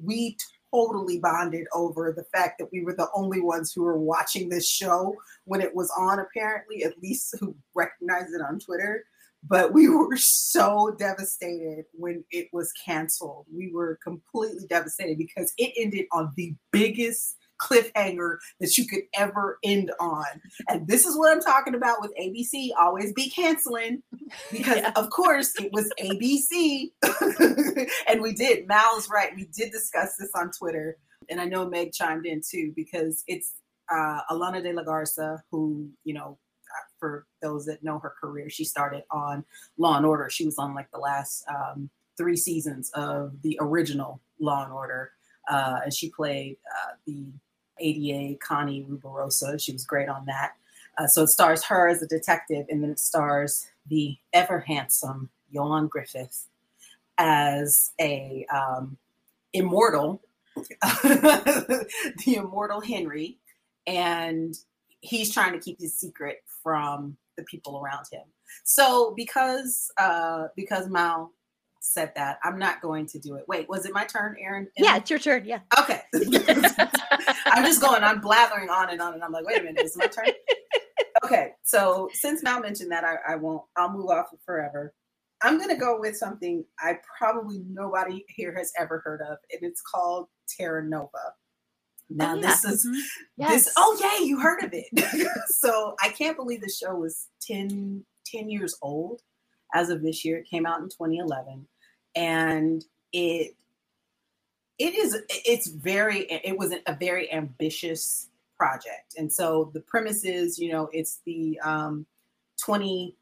we totally bonded over the fact that we were the only ones who were watching this show when it was on, apparently, at least who recognized it on Twitter. But we were so devastated when it was canceled. We were completely devastated because it ended on the biggest cliffhanger that you could ever end on. And this is what I'm talking about with ABC always be canceling, because of course it was ABC. And we did. Mal's right. We did discuss this on Twitter. And I know Meg chimed in too, because it's Alana de la Garza, who, you know, for those that know her career, she started on Law and Order. She was on like the last 3 seasons of the original Law and Order. And she played the ADA Connie Rubarosa. She was great on that. So it stars her as a detective, and then it stars the ever handsome Yolan Griffith as a immortal, the immortal Henry, and he's trying to keep his secret from the people around him. So because Mal said that, I'm not going to do it. Wait, was it my turn, Erin? Yeah, it's your turn. Yeah. Okay. I'm blathering on and I'm like, wait a minute, is it my turn? Okay. So since Mal mentioned that, I'll move off of Forever. I'm going to go with something I probably nobody here has ever heard of, and it's called Terra Nova. Now this is this. Oh yay, you heard of it. So I can't believe the show was 10 years old as of this year. It came out in 2011, and it was a very ambitious project. And so the premise is, you know, it's the 22nd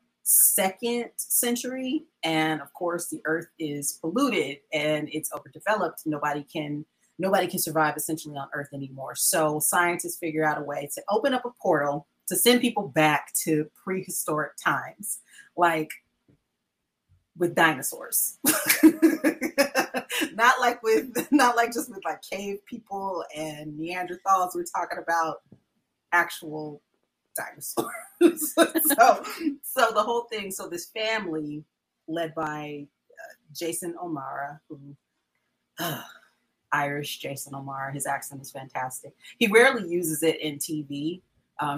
century, and of course the earth is polluted and it's overdeveloped. Nobody can survive essentially on Earth anymore. So scientists figure out a way to open up a portal to send people back to prehistoric times, like with dinosaurs, not like cave people and Neanderthals. We're talking about actual dinosaurs. so the whole thing. So this family led by Jason O'Mara, who. Irish Jason O'Mara. His accent is fantastic. He rarely uses it in TV.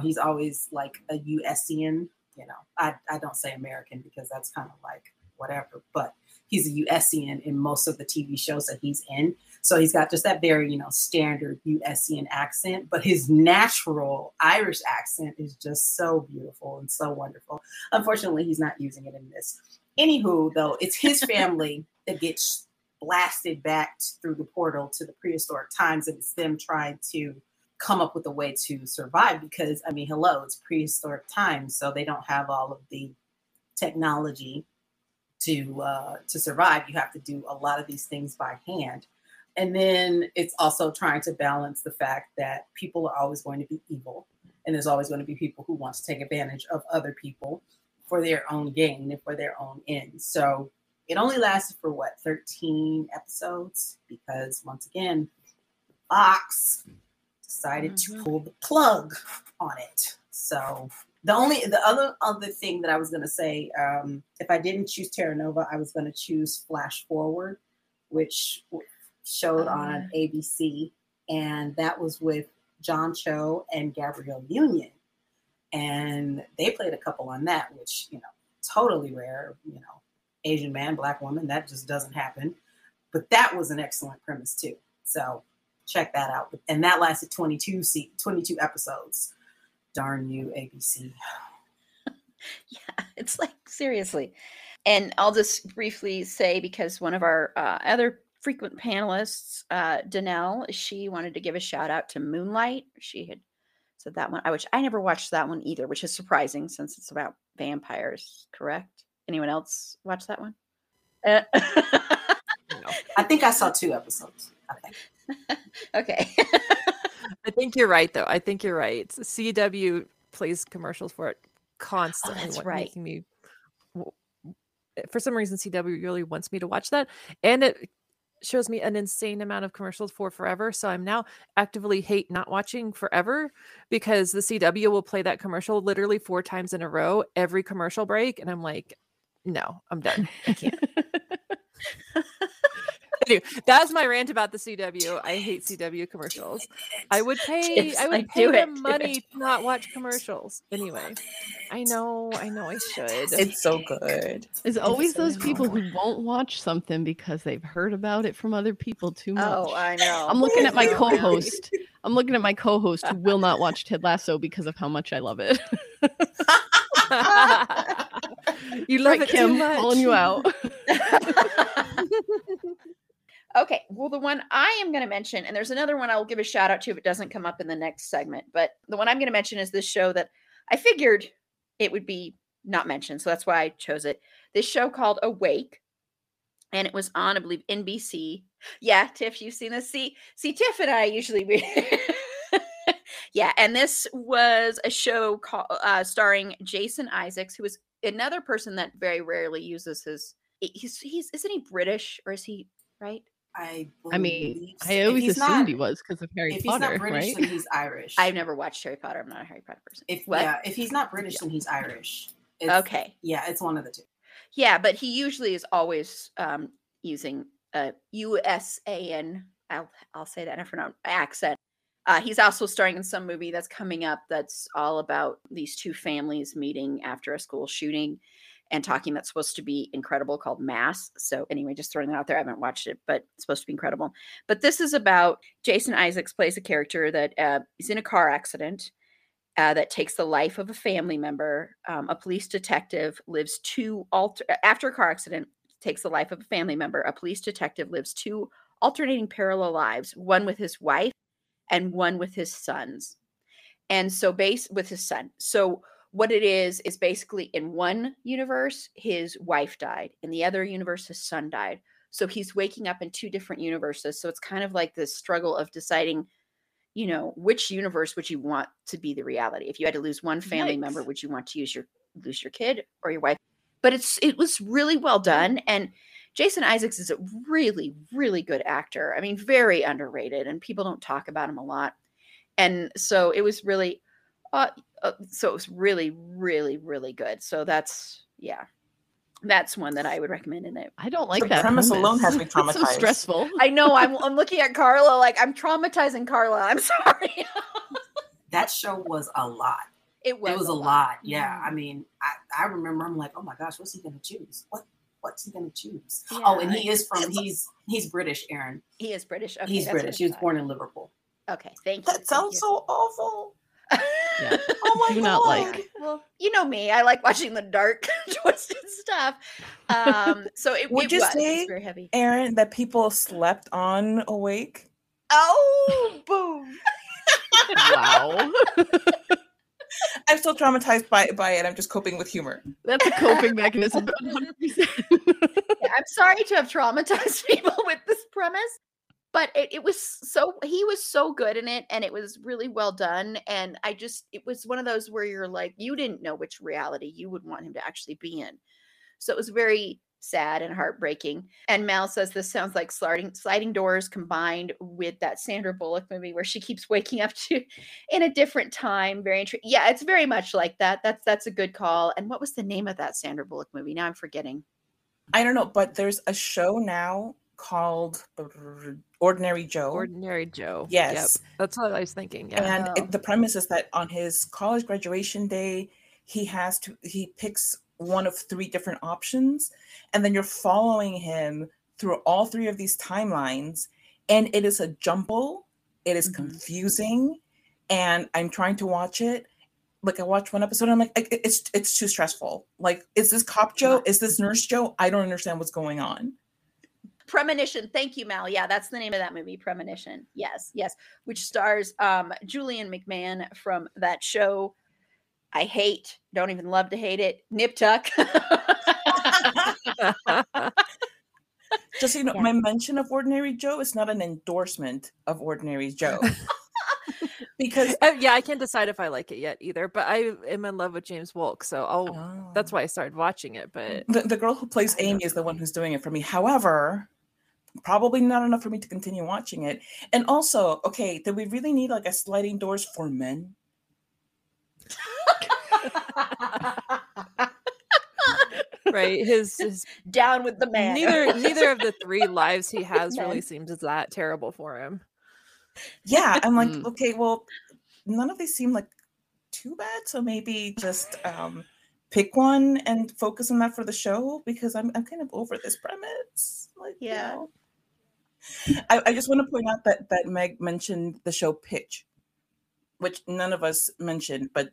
He's always like a USian. You know, I don't say American because that's kind of like whatever, but he's a USian in most of the TV shows that he's in. So he's got just that very, you know, standard USian accent, but his natural Irish accent is just so beautiful and so wonderful. Unfortunately, he's not using it in this. Anywho, though, it's his family that gets blasted back through the portal to the prehistoric times, and it's them trying to come up with a way to survive because, I mean, hello, it's prehistoric times, so they don't have all of the technology to survive. You have to do a lot of these things by hand. And then it's also trying to balance the fact that people are always going to be evil, and there's always going to be people who want to take advantage of other people for their own gain and for their own end. So it only lasted for, 13 episodes? Because, once again, Fox decided to pull the plug on it. So, the other thing that I was going to say, if I didn't choose Terra Nova, I was going to choose Flash Forward, which showed on ABC. And that was with John Cho and Gabrielle Union. And they played a couple on that, which, you know, totally rare, you know. Asian man, black woman, that just doesn't happen. But that was an excellent premise too. So check that out. And that lasted 22 episodes. Darn you, ABC. Yeah, it's like, seriously. And I'll just briefly say, because one of our other frequent panelists, Danelle, she wanted to give a shout out to Moonlight. She had said that one, which I never watched that one either, which is surprising since it's about vampires, correct? Anyone else watch that one? No. I think I saw 2 episodes. Okay. I think you're right, though. I think you're right. CW plays commercials for it constantly. Oh, that's right. For some reason, CW really wants me to watch that. And it shows me an insane amount of commercials for forever. So I'm now actively hate not watching forever because the CW will play that commercial literally 4 times in a row, every commercial break. And I'm like, no, I'm done. I can't. Anyway, that's my rant about the CW. I hate CW commercials. I would pay them money to not watch commercials. Anyway, I know I should. It's so good. There's always those people who won't watch something because they've heard about it from other people too much. Oh, I know. I'm looking at my co-host who will not watch Ted Lasso because of how much I love it. You love it, Kim, too much. Calling you out. Okay, well, the one I am going to mention, and there's another one I'll give a shout out to if it doesn't come up in the next segment, but the one I'm going to mention is this show that I figured it would be not mentioned, so that's why I chose it. This show called Awake, and it was on, I believe, NBC. Yeah, Tiff, you've seen this. See, Tiff and I usually read it. Yeah, and this was a show called, starring Jason Isaacs, who is another person that very rarely uses his. Isn't he British, or is he right? I always assumed he was because of Harry Potter. If he's not British, right? Then he's Irish. I've never watched Harry Potter. I'm not a Harry Potter person. If he's not British, then he's Irish. Okay. Yeah, it's one of the two. Yeah, but he usually is always using a USAN. I'll say that in front accent. He's also starring in some movie that's coming up that's all about these two families meeting after a school shooting. and talking that's supposed to be incredible called Mass. So anyway, just throwing that out there. I haven't watched it, but it's supposed to be incredible. But this is about Jason Isaacs plays a character that is in a car accident that takes the life of a family member. A police detective lives after a car accident takes the life of a family member. A police detective lives two alternating parallel lives, one with his wife and one with his sons. And so with his son. So what it is basically in one universe, his wife died. In the other universe, his son died. So he's waking up in two different universes. So it's kind of like this struggle of deciding, you know, which universe would you want to be the reality? If you had to lose one family member, would you want to lose your kid or your wife? But it was really well done. And Jason Isaacs is a really, really good actor. I mean, very underrated, and people don't talk about him a lot. And so it was really, really, really good. So that's one that I would recommend in it. I don't like that premise alone has me traumatized. It's so stressful. I know. I'm looking at Carla like I'm traumatizing Carla. I'm sorry. That show was a lot. It was a lot. Yeah. I mean, I remember I'm like, oh my gosh, what's he going to choose? What's he going to choose? Yeah. Oh, and he's British, Erin. He is British. Okay, he's British. He was born in Liverpool. Okay, thank you. That sounds so awful. Yeah. Oh my God. Not like. Well, you know me. I like watching the dark, twisted stuff. So it would say, very heavy. Erin, that people slept on Awake? Oh, boom. Wow. I'm still traumatized by it. I'm just coping with humor. That's a coping mechanism. 100%. Yeah, I'm sorry to have traumatized people with this premise. But he was so good in it, and it was really well done. And it was one of those where you're like, you didn't know which reality you would want him to actually be in. So it was very sad and heartbreaking. And Mal says this sounds like sliding doors combined with that Sandra Bullock movie where she keeps waking up in a different time. Very interesting. Yeah, it's very much like that. That's a good call. And what was the name of that Sandra Bullock movie? Now I'm forgetting. I don't know, but there's a show now called Ordinary Joe. Ordinary Joe. Yes. Yep. That's what I was thinking. Yeah. And the premise is that on his college graduation day, he picks one of three different options. And then you're following him through all three of these timelines. And it is a jumble. It is confusing. And I'm trying to watch it. Like I watched one episode, and I'm like, it's too stressful. Like, is this cop Joe? Is this nurse Joe? I don't understand what's going on. Premonition. Thank you, Mal. Yeah, that's the name of that movie, Premonition. Yes, yes. Which stars Julian McMahon from that show. I hate, don't even love to hate it, Nip Tuck. Just so you know, my mention of Ordinary Joe is not an endorsement of Ordinary Joe. Because I can't decide if I like it yet either, but I am in love with James Wolfe, so that's why I started watching it. But the girl who plays Amy is the one who's doing it for me. However, probably not enough for me to continue watching it. And also, okay, do we really need like a sliding doors for men? Right, his down with the man. Neither of the three lives he has really seems that terrible for him. Yeah, I'm like, okay, well, none of these seem like too bad, so maybe just pick one and focus on that for the show, because I'm kind of over this premise. Like, yeah, you know. I just want to point out that Meg mentioned the show Pitch, which none of us mentioned, but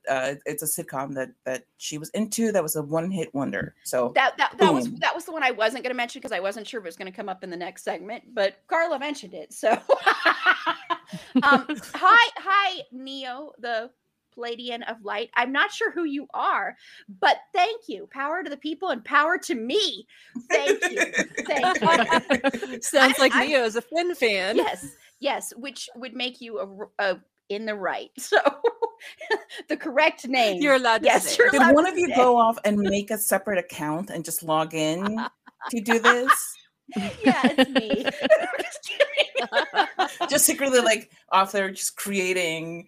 it's a sitcom that she was into. That was a one-hit wonder. So that was the one I wasn't going to mention because I wasn't sure if it was going to come up in the next segment. But Carla mentioned it, so hi, Neo, the Palladian of Light. I'm not sure who you are, but thank you. Power to the people and power to me. Thank you. Thank you. Sounds like Neo is a Finn fan. Yes, which would make you a in the right. So the correct name. You're allowed to say. Did one of you go off and make a separate account and just log in to do this? Yeah, it's me. Just kidding. Just secretly like off there just creating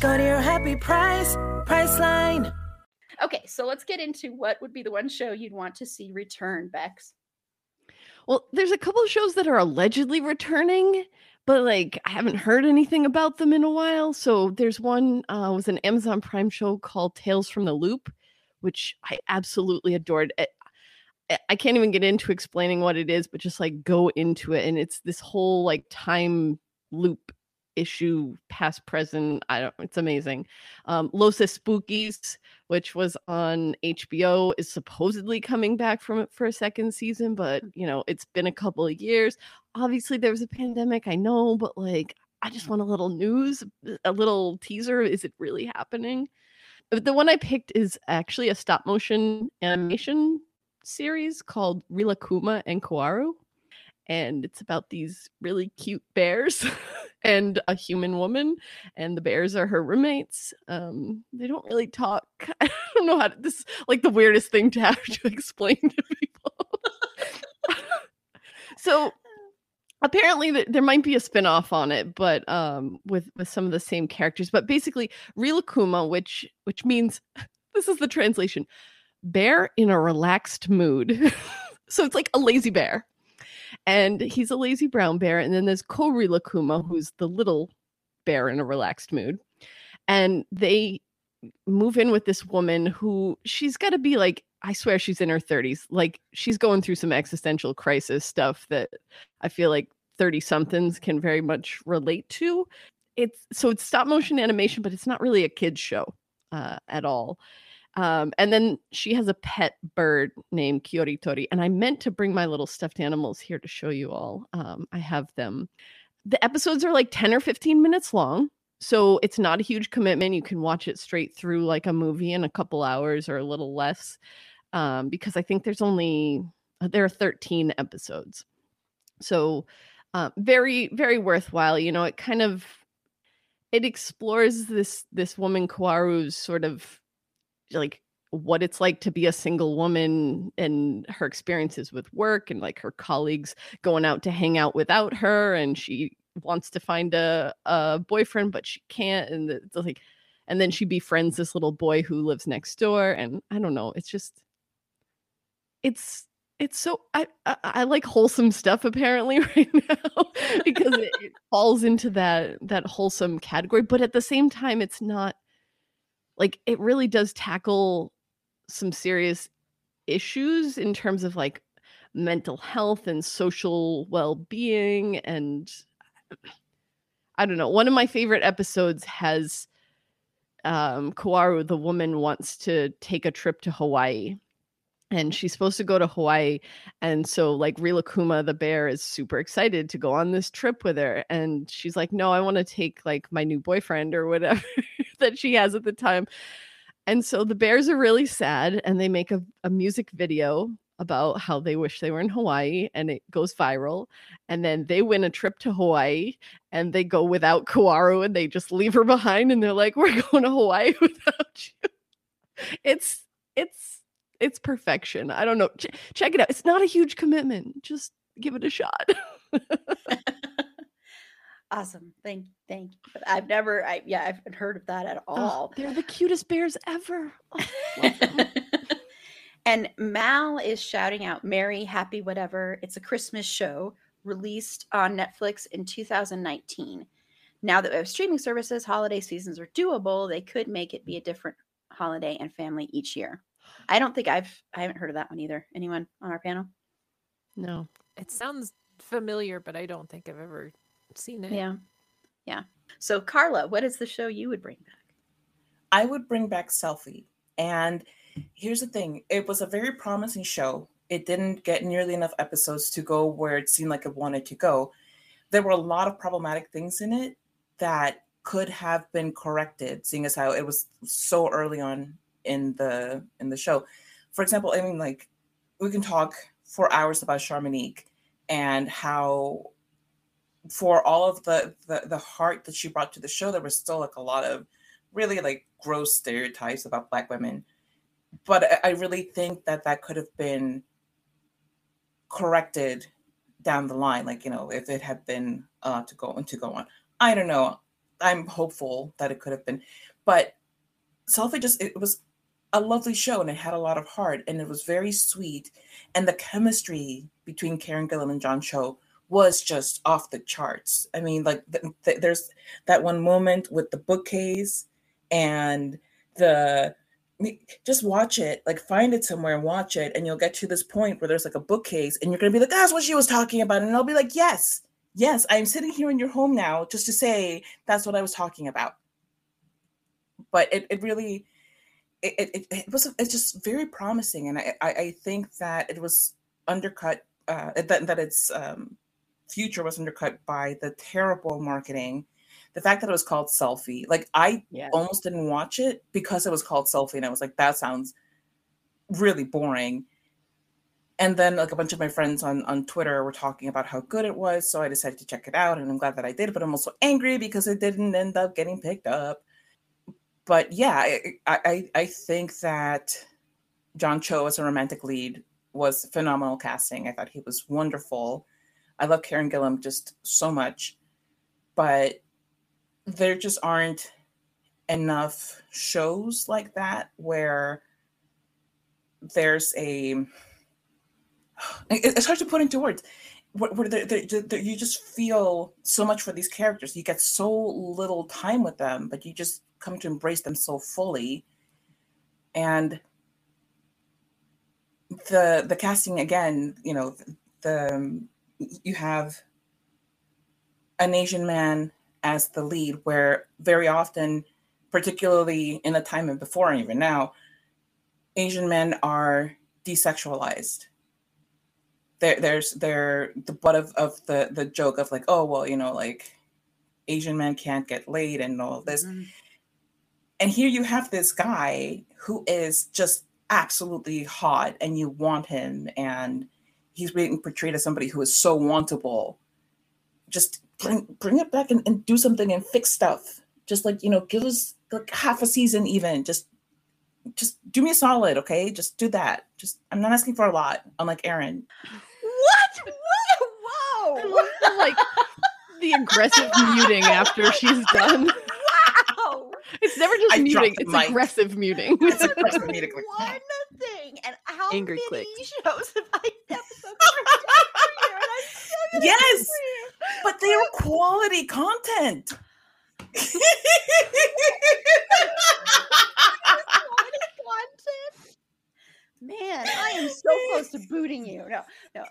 Go to your happy price, Priceline. Okay, so let's get into what would be the one show you'd want to see return, Bex. Well, there's a couple of shows that are allegedly returning, but like I haven't heard anything about them in a while. So there's one was an Amazon Prime show called Tales from the Loop, which I absolutely adored. I can't even get into explaining what it is, but just like go into it. And it's this whole like time loop issue, past, present. It's amazing. Los Spookies, which was on HBO, is supposedly coming back from it for a second season, but you know, it's been a couple of years. Obviously there was a pandemic, I know, but like, I just want a little news, a little teaser. Is it really happening? But the one I picked is actually a stop motion animation series called Rilakkuma and Kaworu. And it's about these really cute bears and a human woman, and the bears are her roommates. They don't really talk. I don't know how to, this is like the weirdest thing to have to explain to people. So apparently there might be a spinoff on it, but with some of the same characters. But basically Rilakkuma, which means, this is the translation, bear in a relaxed mood. So it's like a lazy bear. And he's a lazy brown bear. And then there's Ko Rilakkuma, who's the little bear in a relaxed mood. And they move in with this woman who, she's got to be like, I swear she's in her 30s. Like, she's going through some existential crisis stuff that I feel like 30-somethings can very much relate to. It's stop motion animation, but it's not really a kid's show at all. And then she has a pet bird named Kyoritori. And I meant to bring my little stuffed animals here to show you all. I have them. The episodes are like 10 or 15 minutes long. So it's not a huge commitment. You can watch it straight through like a movie in a couple hours or a little less. Because I think there are 13 episodes. So very, very worthwhile. You know, it explores this woman Kaworu's sort of like what it's like to be a single woman and her experiences with work, and like her colleagues going out to hang out without her, and she wants to find a boyfriend but she can't, and and then she befriends this little boy who lives next door. And I don't know, it's so I like wholesome stuff apparently right now because it falls into that wholesome category, but at the same time it's not. Like, it really does tackle some serious issues in terms of like mental health and social well-being. And I don't know, one of my favorite episodes has Kaworu, the woman, wants to take a trip to Hawaii. And she's supposed to go to Hawaii. And so like Rilakkuma, the bear, is super excited to go on this trip with her. And she's like, no, I want to take like my new boyfriend or whatever that she has at the time. And so the bears are really sad. And they make a music video about how they wish they were in Hawaii. And it goes viral. And then they win a trip to Hawaii. And they go without Kaworu. And they just leave her behind. And they're like, we're going to Hawaii without you. It's perfection. I don't know. Check it out. It's not a huge commitment. Just give it a shot. Awesome. Thank you. But I've never, I haven't heard of that at all. Oh, they're the cutest bears ever. Oh, and Mal is shouting out Merry Happy Whatever. It's a Christmas show released on Netflix in 2019. Now that we have streaming services, holiday seasons are doable. They could make it be a different holiday and family each year. I don't think I haven't heard of that one either. Anyone on our panel? No. It sounds familiar, but I don't think I've ever seen it. Yeah. So Carla, what is the show you would bring back? I would bring back Selfie. And here's the thing. It was a very promising show. It didn't get nearly enough episodes to go where it seemed like it wanted to go. There were a lot of problematic things in it that could have been corrected, seeing as how it was so early on in the show. For example, I mean, like, we can talk for hours about Charmonique and how, for all of the heart that she brought to the show, there was still like a lot of really like gross stereotypes about Black women. But I really think that could have been corrected down the line. Like, you know, if it had been to go on, I don't know. I'm hopeful that it could have been, but Selfie it was a lovely show and it had a lot of heart and it was very sweet. And the chemistry between Karen Gillan and John Cho was just off the charts. I mean, like there's that one moment with the bookcase and just watch it, like find it somewhere and watch it. And you'll get to this point where there's like a bookcase and you're going to be like, that's what she was talking about. And I'll be like, yes, I'm sitting here in your home now just to say that's what I was talking about. But it really was just very promising. And I think that it was undercut, that its future was undercut by the terrible marketing. The fact that it was called Selfie, like I almost didn't watch it because it was called Selfie. And I was like, that sounds really boring. And then like a bunch of my friends on Twitter were talking about how good it was. So I decided to check it out and I'm glad that I did, but I'm also angry because it didn't end up getting picked up. But yeah, I think that John Cho as a romantic lead was phenomenal casting. I thought he was wonderful. I love Karen Gillan just so much, but there just aren't enough shows like that where there's it's hard to put into words. Where you just feel so much for these characters. You get so little time with them, but you just come to embrace them so fully. And the casting again, you know, you have an Asian man as the lead, where very often, particularly in the time and before and even now, Asian men are desexualized. They're the butt of the joke of like, oh, well, you know, like Asian men can't get laid and all of this. Mm-hmm. And here you have this guy who is just absolutely hot and you want him. And he's being portrayed as somebody who is so wantable. Just bring it back and do something and fix stuff. Just like, you know, give us like half a season even. Just do me a solid, okay? Just do that. I'm not asking for a lot, unlike Erin. What? Whoa! I love the, like, the aggressive muting after she's done. Wow! It's never just muting. It's aggressive muting. It's aggressive muting. One thing. And how angry many shows have I done? Yes, but they are quality content. Man, I am so close to booting you. No.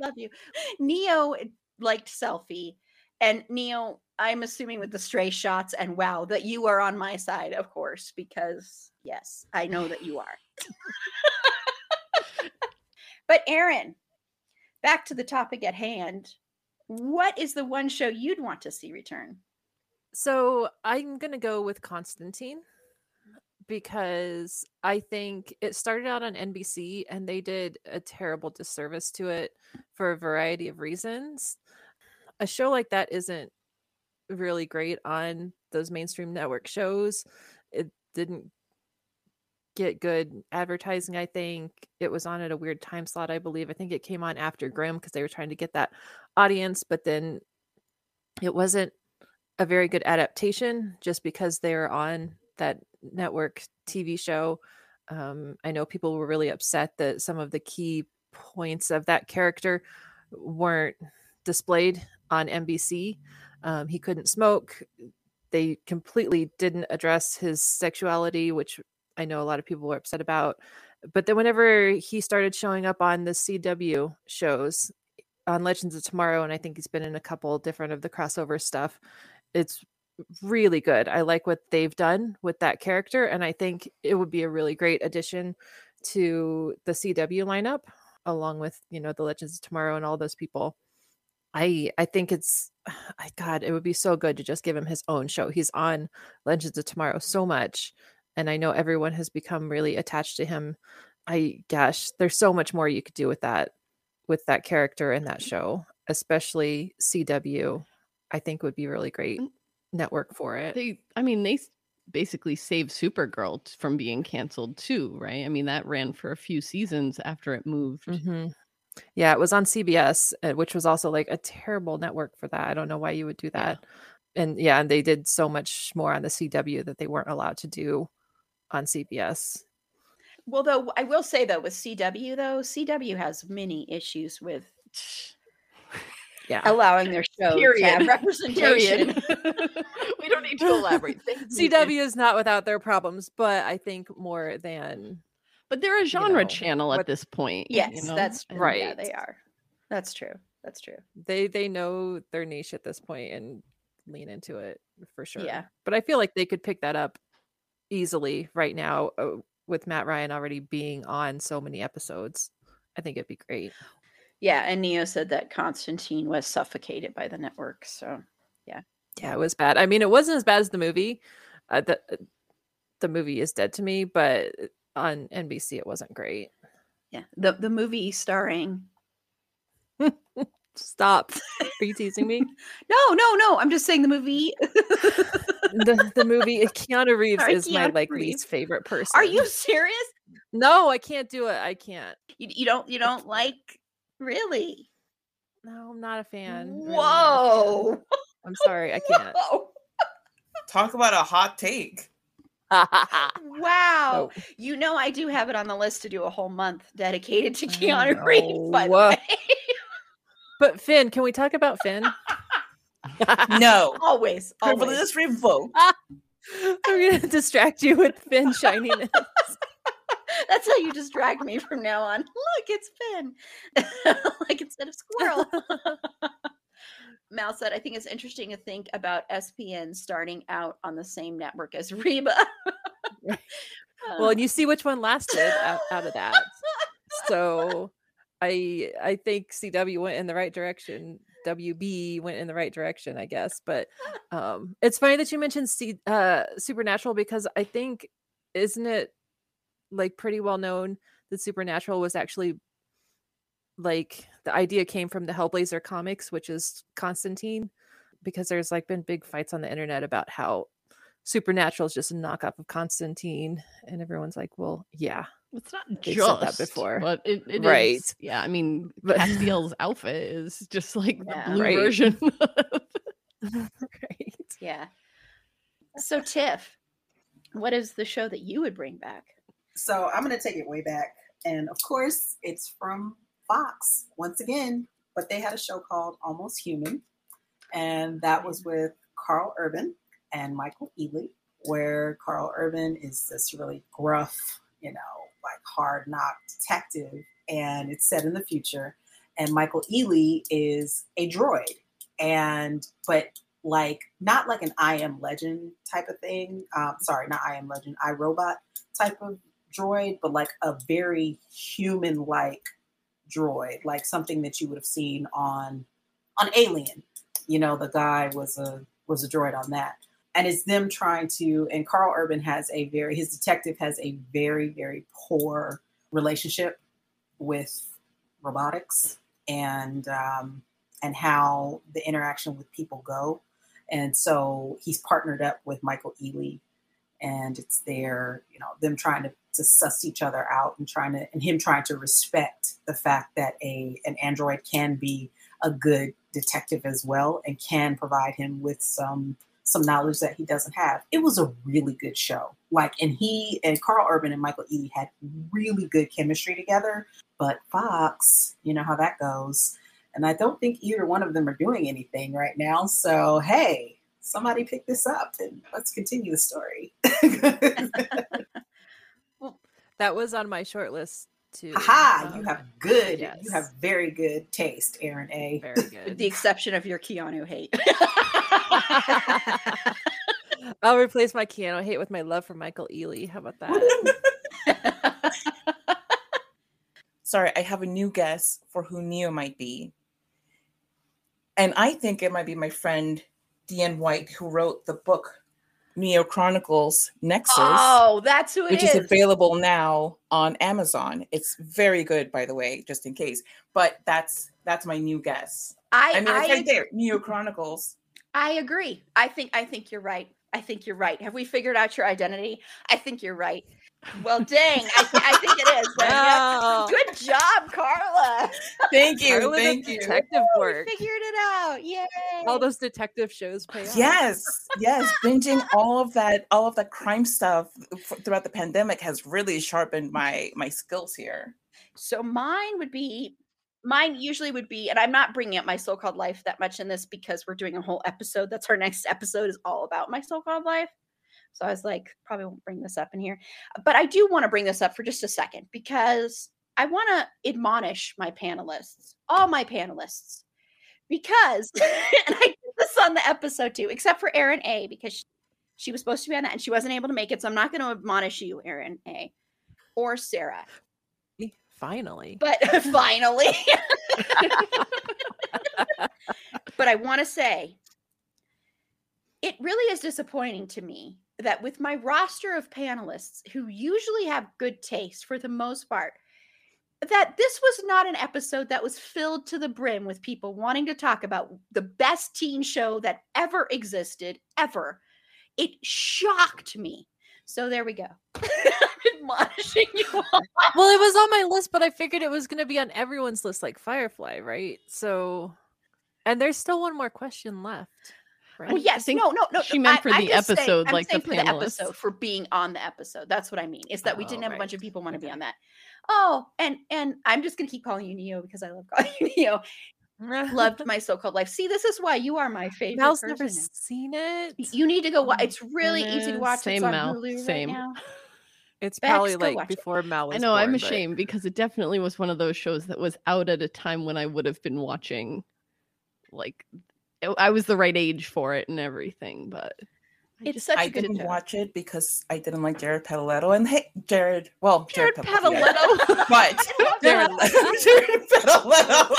Love you. Neo liked Selfie. And Neo, I'm assuming with the stray shots and wow, that you are on my side, of course, because yes, I know that you are. But Erin, back to the topic at hand. What is the one show you'd want to see return? So I'm going to go with Constantine because I think it started out on NBC and they did a terrible disservice to it for a variety of reasons. A show like that isn't really great on those mainstream network shows. It didn't get good advertising. I think it was on at a weird time slot. I believe, I think it came on after Grimm because they were trying to get that audience, but then it wasn't a very good adaptation just because they're on that network TV show. I know people were really upset that some of the key points of that character weren't displayed on NBC. He couldn't smoke. They completely didn't address his sexuality, which I know a lot of people were upset about, but then whenever he started showing up on the CW shows on Legends of Tomorrow, and I think he's been in a couple different of the crossover stuff, it's really good. I like what they've done with that character. And I think it would be a really great addition to the CW lineup along with, you know, the Legends of Tomorrow and all those people. I think it's, God, it would be so good to just give him his own show. He's on Legends of Tomorrow so much. And I know everyone has become really attached to him. Gosh, there's so much more you could do with that character and that show, especially CW, I think would be really great network for it. They basically saved Supergirl from being canceled too, right? I mean, that ran for a few seasons after it moved. Mm-hmm. Yeah, it was on CBS, which was also like a terrible network for that. I don't know why you would do that. Yeah. And they did so much more on the CW that they weren't allowed to do on CBS. Well, though, I will say, though, with CW, though, CW has many issues with allowing their show to have representation. We don't need to elaborate. CW is not without their problems, but I think more than... But they're a genre channel at this point. Yes, that's right. Yeah, they are. That's true. That's true. They know their niche at this point and lean into it for sure. Yeah. But I feel like they could pick that up easily right now with Matt Ryan already being on so many episodes. I think it'd be great. Yeah, and Neo said that Constantine was suffocated by the network. So, yeah. Yeah, it was bad. I mean, it wasn't as bad as the movie. The movie is dead to me, but on NBC it wasn't great. Yeah, the movie starring stop. Are you teasing me? No. I'm just saying the movie. the movie. Keanu Reeves is my least favorite person. Are you serious? No, I can't do it. I can't. You don't like, really? No, I'm not a fan. Whoa. Really. I'm sorry. I can't. Talk about a hot take. Wow. Oh. I do have it on the list to do a whole month dedicated to Keanu Reeves, by the way. But Finn, can we talk about Finn? No. Always. But let's revoke. I'm going to distract you with Finn shininess. That's how you distract me from now on. Look, it's Finn. Like instead of squirrel. Mal said, I think it's interesting to think about SPN starting out on the same network as Reba. Well, and you see which one lasted out of that. So... I think CW went in the right direction. WB went in the right direction, I guess. But it's funny that you mentioned Supernatural, because I think, isn't it like pretty well known that Supernatural was actually like the idea came from the Hellblazer comics, which is Constantine, because there's like been big fights on the internet about how Supernatural is just a knockoff of Constantine, and everyone's like, well, yeah. It's not just that before, but it right. Is. Yeah, I mean, Castiel's outfit is just like the blue version. Right. Yeah. So Tiff, what is the show that you would bring back? So I'm going to take it way back, and of course, it's from Fox once again. But they had a show called Almost Human, and that was with Carl Urban and Michael Ealy, where Carl Urban is this really gruff, like hard knock detective, and it's set in the future. And Michael Ealy is a droid, but like not like an I Am Legend type of thing. Sorry, not I Am Legend, I Robot type of droid, but like a very human-like droid, like something that you would have seen on Alien. The guy was a droid on that. And it's them trying to, and Carl Urban his detective has a very, very poor relationship with robotics and how the interaction with people go. And so he's partnered up with Michael Ealy, and it's their, them trying to suss each other out and him trying to respect the fact that an android can be a good detective as well and can provide him with some knowledge that he doesn't have. It was a really good show. And he and Carl Urban and Michael Ealy had really good chemistry together, but Fox, you know how that goes. And I don't think either one of them are doing anything right now. So, hey, somebody pick this up and let's continue the story. Well, that was on my short list too. Aha, you have good, yes. You have very good taste, Erin A. Very good. With the exception of your Keanu hate. I'll replace my Keanu hate with my love for Michael Ealy. How about that? Sorry, I have a new guess for who Neo might be. And I think it might be my friend, D.N. White, who wrote the book Neo Chronicles Nexus. Oh, that's who it is. Which is available now on Amazon. It's very good, by the way, just in case. But that's my new guess. I mean, it's right there, Neo Chronicles. I agree. I think you're right. I think you're right. Have we figured out your identity? I think you're right. Well, dang, I think it is. Wow. Good job, Carla. Thank you. Carla, thank you. Detective work. We figured it out. Yay. All those detective shows pay off. Yes. Yes. Binging all of that crime stuff throughout the pandemic has really sharpened my skills here. So mine usually would be, and I'm not bringing up My So-Called Life that much in this because we're doing a whole episode. That's our next episode, is all about My So-Called Life. So I was like, probably won't bring this up in here. But I do want to bring this up for just a second because I want to admonish my panelists, all my panelists, because, and I did this on the episode too, except for Erin A, because she was supposed to be on that and she wasn't able to make it. So I'm not going to admonish you, Erin A, or Sarah. Finally. But I want to say, it really is disappointing to me that with my roster of panelists who usually have good taste for the most part, that this was not an episode that was filled to the brim with people wanting to talk about the best teen show that ever existed, ever. It shocked me. So there we go. Admonishing you all. Well, it was on my list, but I figured it was going to be on everyone's list, like Firefly, right? So, and there's still one more question left. Right? Well, yes. No. She meant for the episode, like the panelists. For being on the episode. That's what I mean. Is that we didn't have a bunch of people want to be on that. Oh, and I'm just going to keep calling you Neo because I love calling you Neo. Loved My So-Called Life. See, this is why you are my favorite. Mal's never seen it. You need to go watch. It's really easy to watch. Same, it's on Mal. Hulu same. Right now. It's Bex, probably like before it. Mal was. I know. Born, I'm ashamed because it definitely was one of those shows that was out at a time when I would have been watching. Like, I was the right age for it and everything, but I didn't watch it because I didn't like Jared Padaletto. And hey, Jared Padaletto. But Jared Padaletto.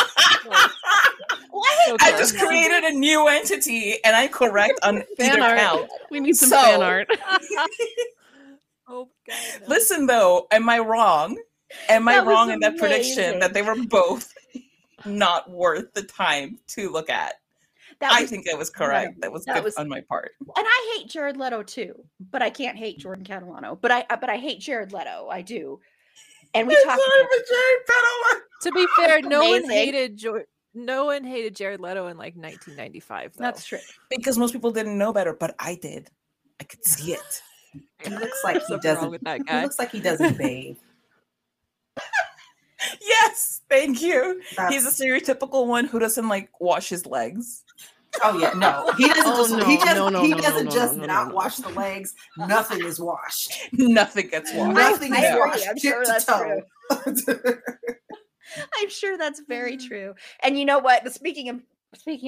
What? I just created a new entity, and I'm correct on fan art. Count. We need some fan art. Oh God! No. Listen, though, am I wrong? Am I wrong in that prediction that they were both not worth the time to look at? I think I was correct. Leto. That was good on my part. And I hate Jared Leto too, but I can't hate Jordan Catalano. But I hate Jared Leto. I do. And we talked. To be fair, no one hated Jared Leto in like 1995. Though. That's true. Because most people didn't know better, but I did. I could see it. It looks like he doesn't. With that guy. It looks like he doesn't bathe. Yes, thank you. He's a stereotypical one who doesn't like wash his legs. Oh yeah, no, he doesn't. He doesn't wash the legs. Nothing is washed. Nothing gets washed. Nothing is washed. I'm sure that's true. I'm sure that's very true. And you know what? Speaking of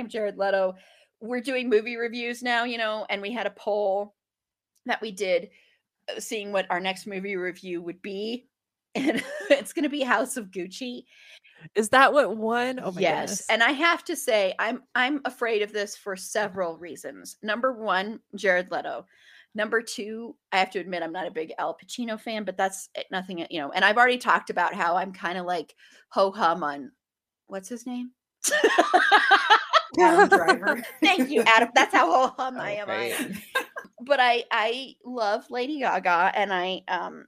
Jared Leto, we're doing movie reviews now. You know, and we had a poll that we did, seeing what our next movie review would be. And it's going to be House of Gucci. Is that what won? Oh my goodness. And I have to say, I'm afraid of this for several reasons. Number one, Jared Leto. Number two, I have to admit I'm not a big Al Pacino fan, but that's nothing, you know. And I've already talked about how I'm kind of like ho hum on what's his name? Adam Driver. Thank you, Adam. That's how ho hum I am. Right. But I love Lady Gaga and I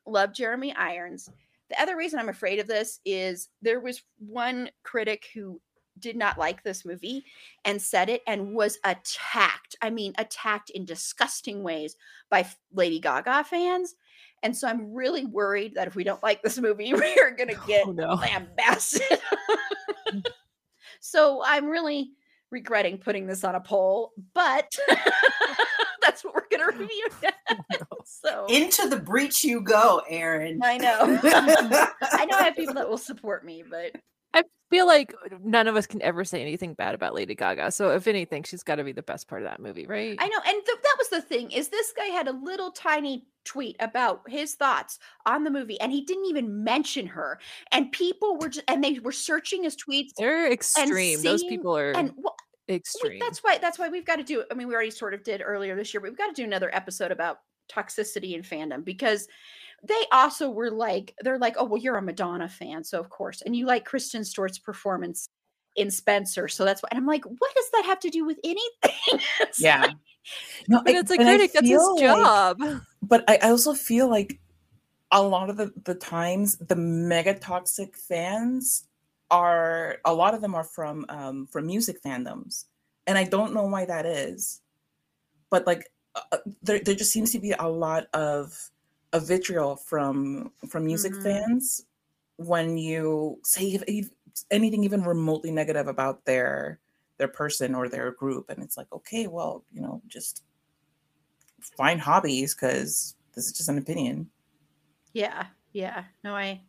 love Jeremy Irons. The other reason I'm afraid of this is there was one critic who did not like this movie and said it and was attacked. I mean, attacked in disgusting ways by Lady Gaga fans. And so I'm really worried that if we don't like this movie, we're going to get lambasted. So I'm really regretting putting this on a poll, but that's what we're going to review now. So into the breach you go, Erin. I know. I know I have people that will support me, but I feel like none of us can ever say anything bad about Lady Gaga. So if anything, she's got to be the best part of that movie, right? I know. And that was the thing, is this guy had a little tiny tweet about his thoughts on the movie and he didn't even mention her. And people were just, and they were searching his tweets. They're extreme. Those people are. And extreme. That's why we've got to do, I mean, we already sort of did earlier this year, but we've got to do another episode about toxicity in fandom, because they also were like, they're like, oh, well, you're a Madonna fan, so of course. And you like Kristen Stewart's performance in Spencer, so that's why. And I'm like, what does that have to do with anything? Yeah. Like, no, but it's a critic, that's his job. Like, but I also feel like a lot of the times the mega toxic fans are, a lot of them are from music fandoms. And I don't know why that is, but like there just seems to be a lot of vitriol from music fans when you say anything even remotely negative about their person or their group. And it's like, okay, well, you know, just find hobbies, because this is just an opinion. Yeah. No, I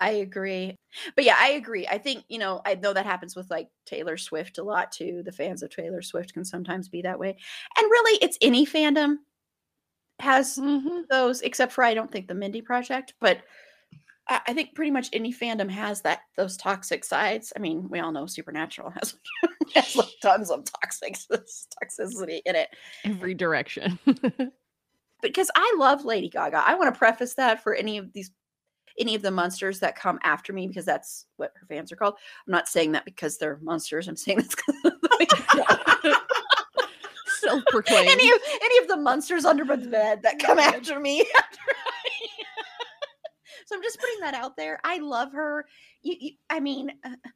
agree. But yeah, I agree. I think, you know, I know that happens with like Taylor Swift a lot too. The fans of Taylor Swift can sometimes be that way. And really, it's any fandom has those, except for, I don't think the Mindy Project, but I think pretty much any fandom has those toxic sides. I mean, we all know Supernatural has like tons of toxicity in it. Every direction. Because I love Lady Gaga. I want to preface that for any of the monsters that come after me, because that's what her fans are called. I'm not saying that because they're monsters. I'm saying that's because self-proclaimed. Any of the monsters under my bed that come after me. So I'm just putting that out there. I love her.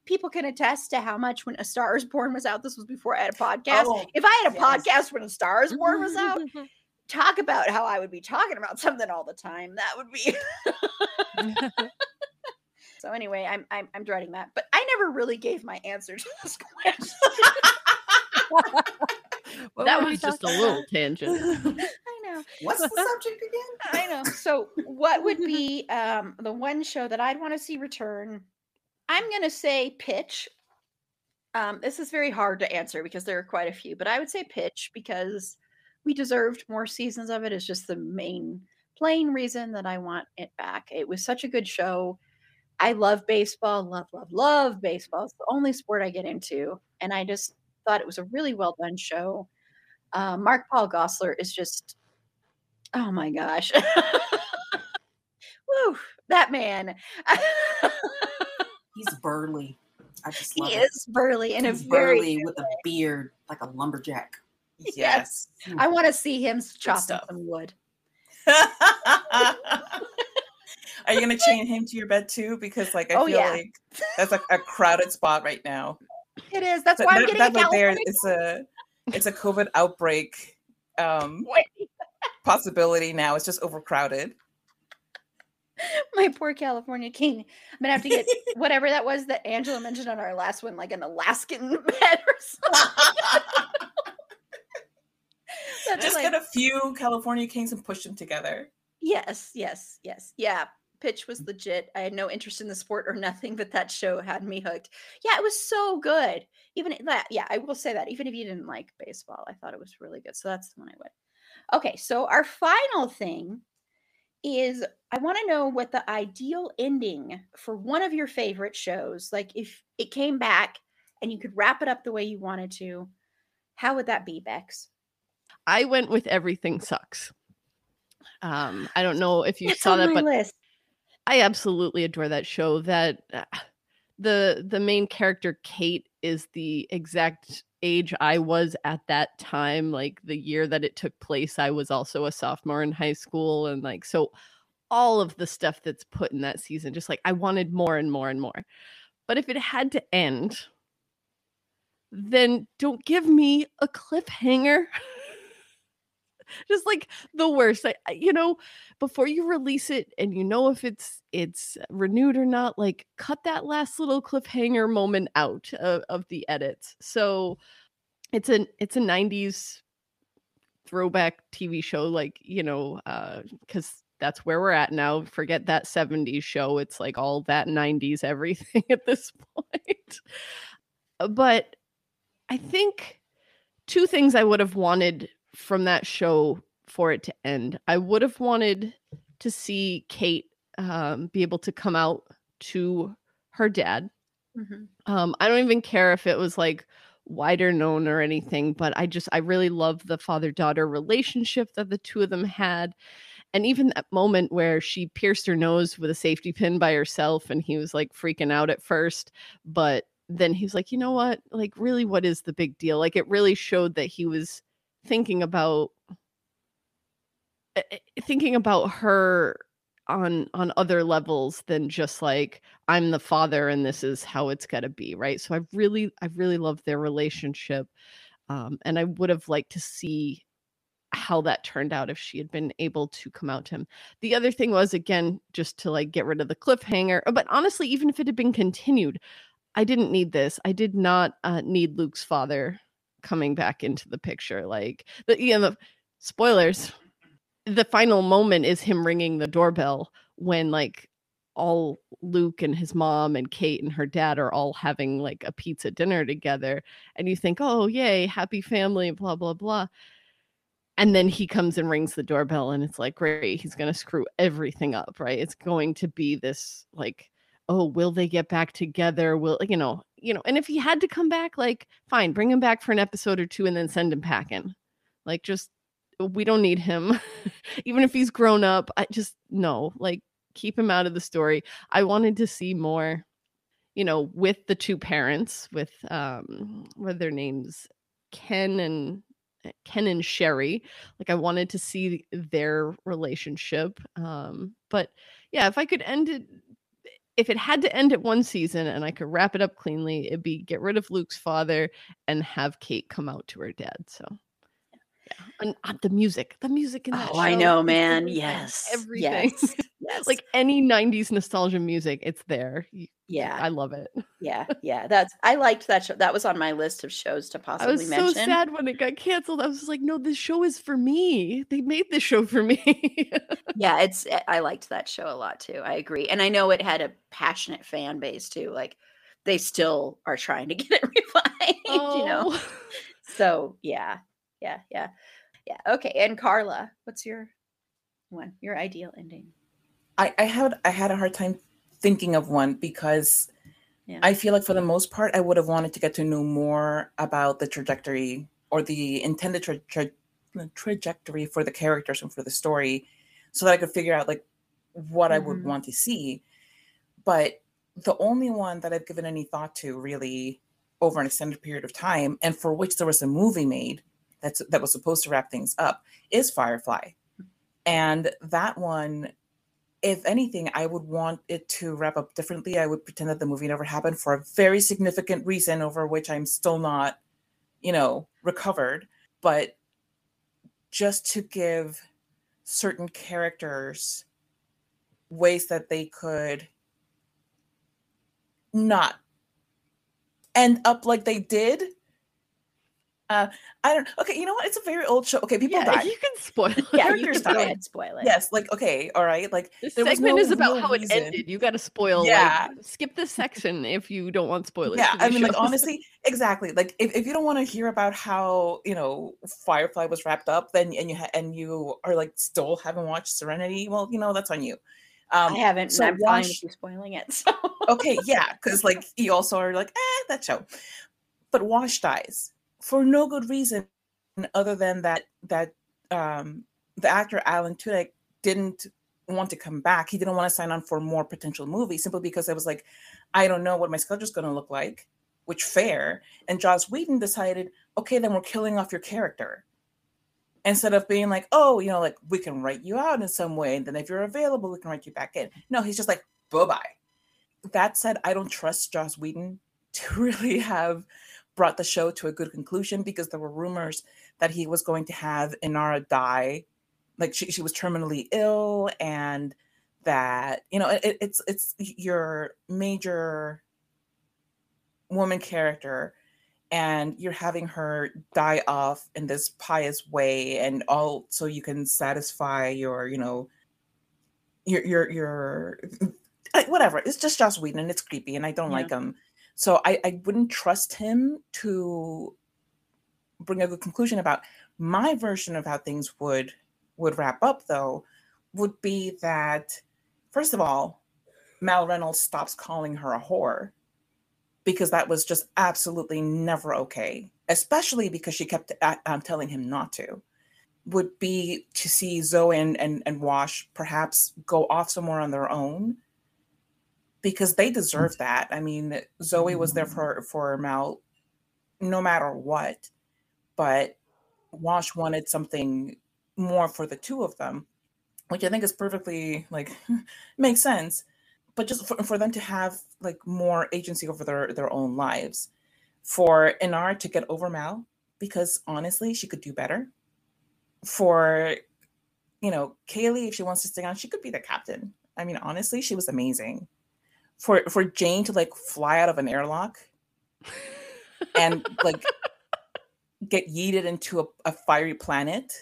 People can attest to how much When a Star is Born was out. This was before I had a podcast. Oh, if I had a podcast when A Star is Born was out, talk about how I would be talking about something all the time. That would be. So anyway, I'm dreading that. But I never really gave my answer to this question. Well, that was just a little tangent. I know. What's the subject again? I know. So what would be the one show that I'd want to see return? I'm going to say Pitch. This is very hard to answer because there are quite a few, but I would say Pitch because we deserved more seasons of it. It's just the main plain reason that I want it back. It was such a good show. I love baseball. Love baseball. It's the only sport I get into. And I just thought it was a really well done show. Mark Paul Gosselaar is just, oh my gosh. Woo, that man. He's burly. I just love He is burly and He's a burly very with way. A beard like a lumberjack. Yes. I want to see him chopping some wood. Are you going to chain him to your bed too? Because like, I feel like that's like a crowded spot right now. It is. That's why I'm getting that right there. It's a COVID outbreak possibility now. It's just overcrowded. My poor California king. I'm going to have to get whatever that was that Angela mentioned on our last one, like an Alaskan bed or something. Just like, get a few California kings and push them together. Yes. Yeah, Pitch was legit. I had no interest in the sport or nothing, but that show had me hooked. Yeah, it was so good. Even that, yeah, I will say that. Even if you didn't like baseball, I thought it was really good. So that's the one I would. Okay, so our final thing is I want to know what the ideal ending for one of your favorite shows, like if it came back and you could wrap it up the way you wanted to, how would that be, Bex? I went with Everything Sucks. I don't know if you saw that, but list. I absolutely adore that show. That the main character, Kate, is the exact age I was at that time. Like the year that it took place, I was also a sophomore in high school. And like, so all of the stuff that's put in that season, just like I wanted more and more and more. But if it had to end, then don't give me a cliffhanger. Just like the worst, before you release it and you know if it's renewed or not, like cut that last little cliffhanger moment out of the edits. So it's a 90s throwback TV show, like, you know, because that's where we're at now. Forget that 70s show. It's like all that 90s everything at this point. But I think two things I would have wanted from that show for it to end. I would have wanted to see Kate be able to come out to her dad. I don't even care if it was like wider known or anything, but I really love the father-daughter relationship that the two of them had. And even that moment where she pierced her nose with a safety pin by herself and he was like freaking out at first, but then he was like, you know what, like really, what is the big deal? Like it really showed that he was thinking about her on other levels than just like, I'm the father and this is how it's got to be, right? So I really love their relationship. And I would have liked to see how that turned out if she had been able to come out to him. The other thing was, again, just to like get rid of the cliffhanger, but honestly, even if it had been continued, I didn't need this. I did not need Luke's father coming back into the picture. Like, the spoilers, the final moment is him ringing the doorbell when like all Luke and his mom and Kate and her dad are all having like a pizza dinner together. And you think, oh, yay, happy family, blah, blah, blah. And then he comes and rings the doorbell and it's like, great, he's going to screw everything up, right? It's going to be this like, oh, will they get back together? Will, you know, and if he had to come back, like, fine, bring him back for an episode or two and then send him packing. Like, just, we don't need him. Even if he's grown up, no, like, keep him out of the story. I wanted to see more, you know, with the two parents, with, what are their names? Ken and Sherry. Like I wanted to see their relationship, but yeah, if it had to end at one season and I could wrap it up cleanly, it'd be get rid of Luke's father and have Kate come out to her dad. So yeah. And the music in that show, I know, man. Yes, everything. Yes. Like any 90s nostalgia music, it's there. Yeah, I love it. Yeah. I liked that show. That was on my list of shows to possibly mention. I was so sad when it got canceled. I was just like, no, this show is for me. They made this show for me. Yeah, I liked that show a lot too. I agree. And I know it had a passionate fan base too. Like they still are trying to get it revived, you know? So yeah. Okay. And Carla, what's your one? Your ideal ending? I had a hard time thinking of one because I feel like for the most part, I would have wanted to get to know more about the trajectory or the intended trajectory for the characters and for the story so that I could figure out like what I would want to see. But the only one that I've given any thought to really over an extended period of time and for which there was a movie made that was supposed to wrap things up is Firefly. And that one, if anything, I would want it to wrap up differently. I would pretend that the movie never happened for a very significant reason over which I'm still not, recovered. But just to give certain characters ways that they could not end up like they did. I don't. Okay, you know what? It's a very old show. Okay, people die. You can spoil it. Yeah, you can go ahead, spoil it. Yes, like okay, all right. Like this segment is about how it ended. You got to spoil. Yeah, like, skip this section if you don't want spoilers. Yeah, I mean, like honestly, exactly. Like if you don't want to hear about how Firefly was wrapped up, then and you are like still haven't watched Serenity. Well, that's on you. I haven't. So I'm fine with you spoiling it. So. Okay, yeah, because like you also are like that show, but Wash dies. For no good reason other than that the actor Alan Tudyk didn't want to come back. He didn't want to sign on for more potential movies simply because I was like, I don't know what my schedule is going to look like, which fair. And Joss Whedon decided, okay, then we're killing off your character. Instead of being like, oh, like we can write you out in some way. And then if you're available, we can write you back in. No, he's just like, bye-bye. That said, I don't trust Joss Whedon to really have brought the show to a good conclusion because there were rumors that he was going to have Inara die. Like she was terminally ill and that, it's your major woman character and you're having her die off in this pious way and all so you can satisfy your whatever. It's just Joss Whedon and it's creepy and I don't like him. So I wouldn't trust him to bring a good conclusion about. My version of how things would wrap up, though, would be that, first of all, Mal Reynolds stops calling her a whore because that was just absolutely never okay, especially because she kept telling him not to, would be to see Zoe and Wash perhaps go off somewhere on their own, because they deserve that. I mean, Zoe was there for Mal no matter what, but Wash wanted something more for the two of them, which I think is perfectly, like, makes sense. But just for them to have, like, more agency over their own lives. For Inara to get over Mal, because honestly, she could do better. For, you know, Kaylee, if she wants to stay on, she could be the captain. I mean, honestly, she was amazing. For Jane to, like, fly out of an airlock and, like, get yeeted into a fiery planet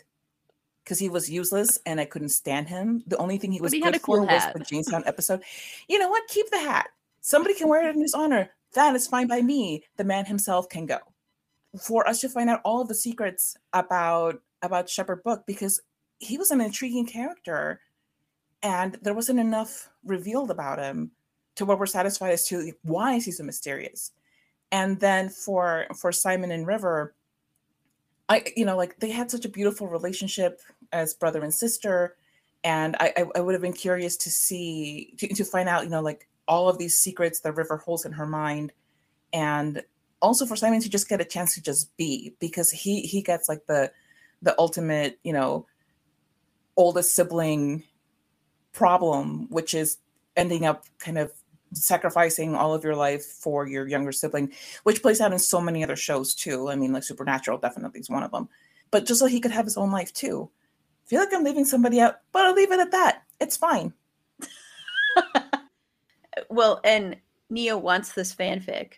because he was useless and I couldn't stand him. The only thing he was good for was the Jamestown episode. You know what? Keep the hat. Somebody can wear it in his honor. That is fine by me. The man himself can go. For us to find out all of the secrets about Shepherd Book, because he was an intriguing character and there wasn't enough revealed about him to where we're satisfied as to why is he so mysterious. And then for Simon and River, they had such a beautiful relationship as brother and sister, and I would have been curious to see to find out, you know, like, all of these secrets that River holds in her mind, and also for Simon to just get a chance to just be, because he gets, like, the ultimate, you know, oldest sibling problem, which is ending up kind of sacrificing all of your life for your younger sibling, which plays out in so many other shows too. I mean, like, Supernatural definitely is one of them, but just so he could have his own life too. I feel like I'm leaving somebody out, but I'll leave it at that. It's fine. Well, and Neo wants this fanfic.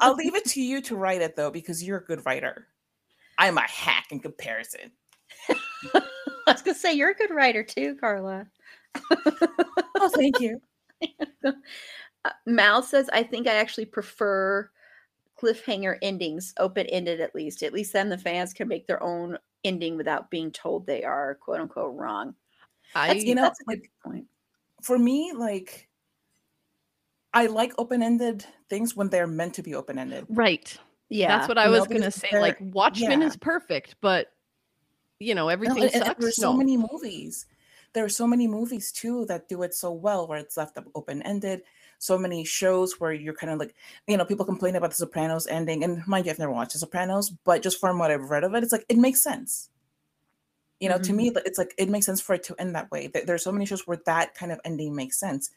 I'll leave it to you to write it though, because you're a good writer. I'm a hack in comparison. I was gonna say, you're a good writer too, Carla. Oh, thank you. Mal says, I think I actually prefer cliffhanger endings, open-ended at least then the fans can make their own ending without being told they are quote-unquote wrong. That's a good point. For me, like, I like open-ended things when they're meant to be open-ended. Right. Yeah. That's what I was going to say. Like, Watchmen is perfect, but, you know, everything sucks. And there's so many movies. There are so many movies too that do it so well, where it's left open-ended. So many shows where you're kind of like, you know, people complain about The Sopranos ending, and mind you, I've never watched The Sopranos, but just from what I've read of it, it's like, it makes sense. You know, to me, it's like, it makes sense for it to end that way. There are so many shows where that kind of ending makes sense.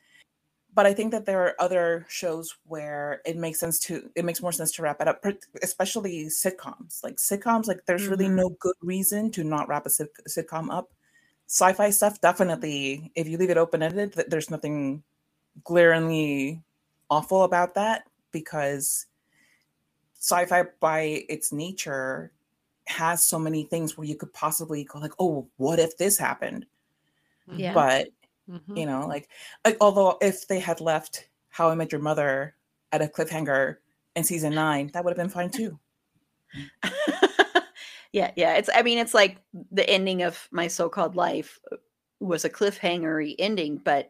But I think that there are other shows where it makes more sense to wrap it up, especially sitcoms. Like sitcoms, like there's really no good reason to not wrap a sitcom up. Sci-fi stuff, definitely, if you leave it open-ended, there's nothing glaringly awful about that, because sci-fi by its nature has so many things where you could possibly go like, oh, what if this happened? Yeah. But, you know, like, although if they had left How I Met Your Mother at a cliffhanger in season 9, that would have been fine too. Yeah. It's like the ending of My So-Called Life was a cliffhanger-y ending, but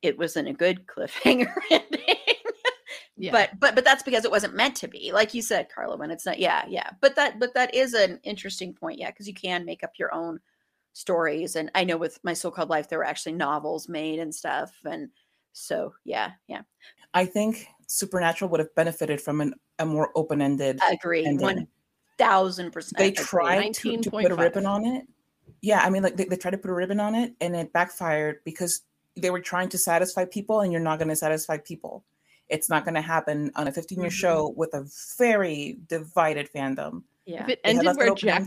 it wasn't a good cliffhanger ending. Yeah. But that's because it wasn't meant to be. Like you said, Carla, when it's not, But that is an interesting point, yeah, because you can make up your own stories. And I know with My So-Called Life, there were actually novels made and stuff. And so, yeah. I think Supernatural would have benefited from a more open-ended. I agree. 1,000%. They tried to put a ribbon on it. Yeah, I mean, like they tried to put a ribbon on it, and it backfired because they were trying to satisfy people, and you're not going to satisfy people. It's not going to happen on a 15-year show with a very divided fandom. Yeah, if it ended where Jack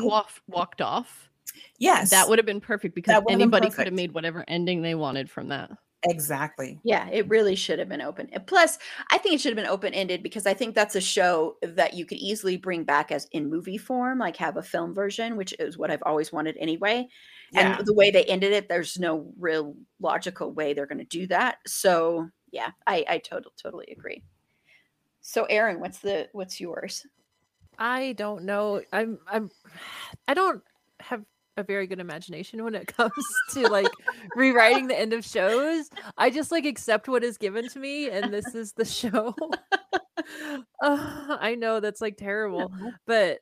walked off, yes, that would have been perfect, because anybody could have made whatever ending they wanted from that. Exactly. Yeah, it really should have been open. Plus, I think it should have been open-ended, because I think that's a show that you could easily bring back as in movie form, like have a film version, which is what I've always wanted anyway. Yeah. And the way they ended it, there's no real logical way they're going to do that. So, yeah, I totally agree. So, Erin, what's yours? I don't know. I don't have a very good imagination when it comes to like rewriting the end of shows. I just like accept what is given to me, and this is the show. I know that's like terrible, but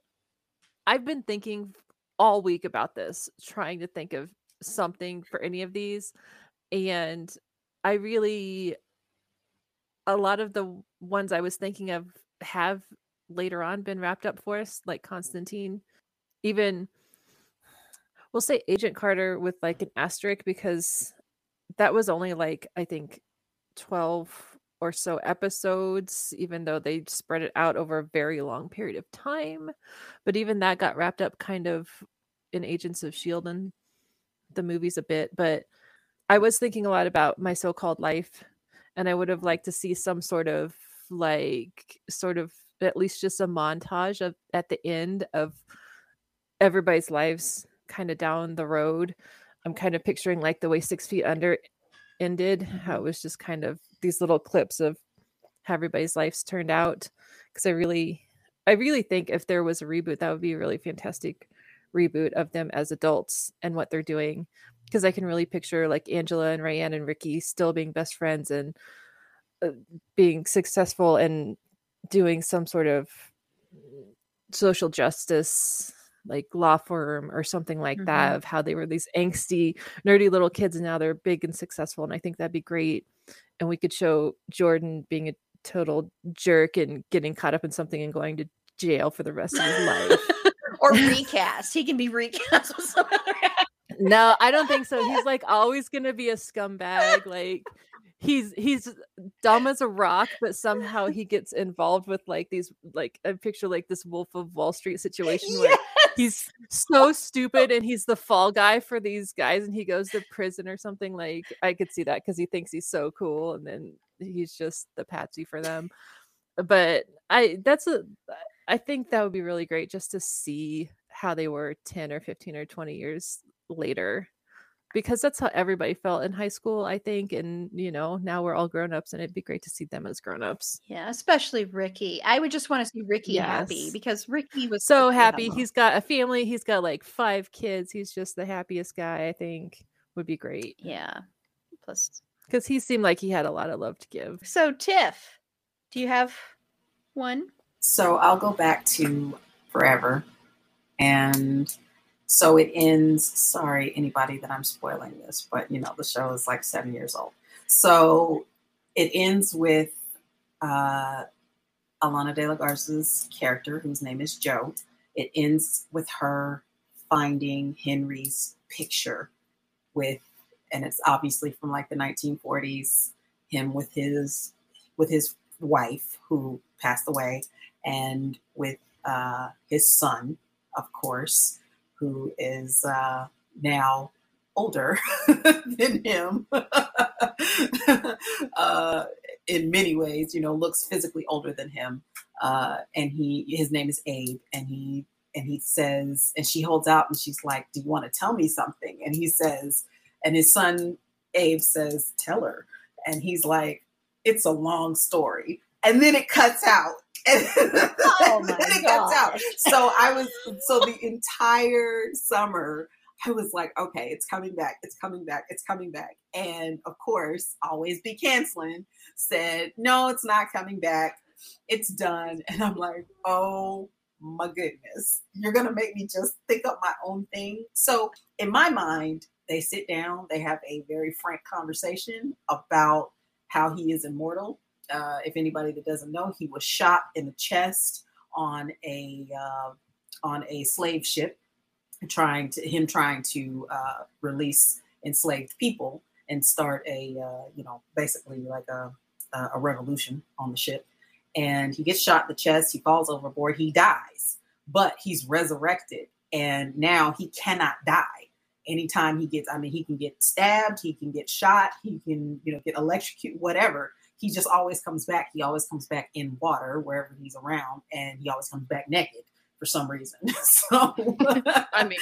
I've been thinking all week about this, trying to think of something for any of these, and I really, a lot of the ones I was thinking of have later on been wrapped up for us, like Constantine, even we'll say Agent Carter with like an asterisk, because that was only like, I think 12 or so episodes, even though they spread it out over a very long period of time. But even that got wrapped up kind of in Agents of S.H.I.E.L.D. and the movies a bit. But I was thinking a lot about My So-Called Life, and I would have liked to see some sort of at least just a montage of at the end of everybody's lives kind of down the road. I'm kind of picturing like the way 6 Feet Under ended, how it was just kind of these little clips of how everybody's lives turned out. Because I really think if there was a reboot, that would be a really fantastic reboot of them as adults and what they're doing. Because I can really picture like Angela and Rayanne and Ricky still being best friends and being successful and doing some sort of social justice like law firm or something like that, of how they were these angsty, nerdy little kids and now they're big and successful. And I think that'd be great. And we could show Jordan being a total jerk and getting caught up in something and going to jail for the rest of his life. Or recast. He can be recast with someone. No, I don't think so. He's like always gonna be a scumbag. Like he's dumb as a rock, but somehow he gets involved with like these, like I picture like this Wolf of Wall Street situation where he's so stupid and he's the fall guy for these guys and he goes to prison or something. Like I could see that because he thinks he's so cool and then he's just the patsy for them. But I think that would be really great just to see how they were 10 or 15 or 20 years later, because that's how everybody felt in high school, I think. And you know, now we're all grown-ups and it'd be great to see them as grown-ups. Yeah, especially Ricky. I would just want to see Ricky happy, because Ricky was so happy. He's got a family, he's got like 5 kids, he's just the happiest guy. I think would be great. Yeah, plus because he seemed like he had a lot of love to give. So Tiff, do you have one? So I'll go back to Forever, and so it ends, sorry, anybody that I'm spoiling this, but you know, the show is like 7 years old. So it ends with Alana De La Garza's character, whose name is Jo. It ends with her finding Henry's picture with, and it's obviously from like the 1940s, him with his wife who passed away, and with his son, of course, who is now older than him in many ways, you know, looks physically older than him. And his name is Abe, and he says, and she holds out and she's like, do you want to tell me something? And he says, and his son, Abe, says, tell her. And he's like, it's a long story. And then it cuts out. And oh my it gosh. Out. So the entire summer I was like, okay, it's coming back. And of course, always be canceling, said, no, it's not coming back. It's done. And I'm like, oh my goodness, you're going to make me just think up my own thing. So in my mind, they sit down, they have a very frank conversation about how he is immortal. If anybody that doesn't know, he was shot in the chest on a slave ship, trying to release enslaved people and start basically like a revolution on the ship. And he gets shot in the chest. He falls overboard. He dies, but he's resurrected, and now he cannot die. Anytime he gets, I mean, he can get stabbed, he can get shot, he can, you know, get electrocuted, whatever. He just always comes back. He always comes back in water wherever he's around, and he always comes back naked for some reason. So I mean,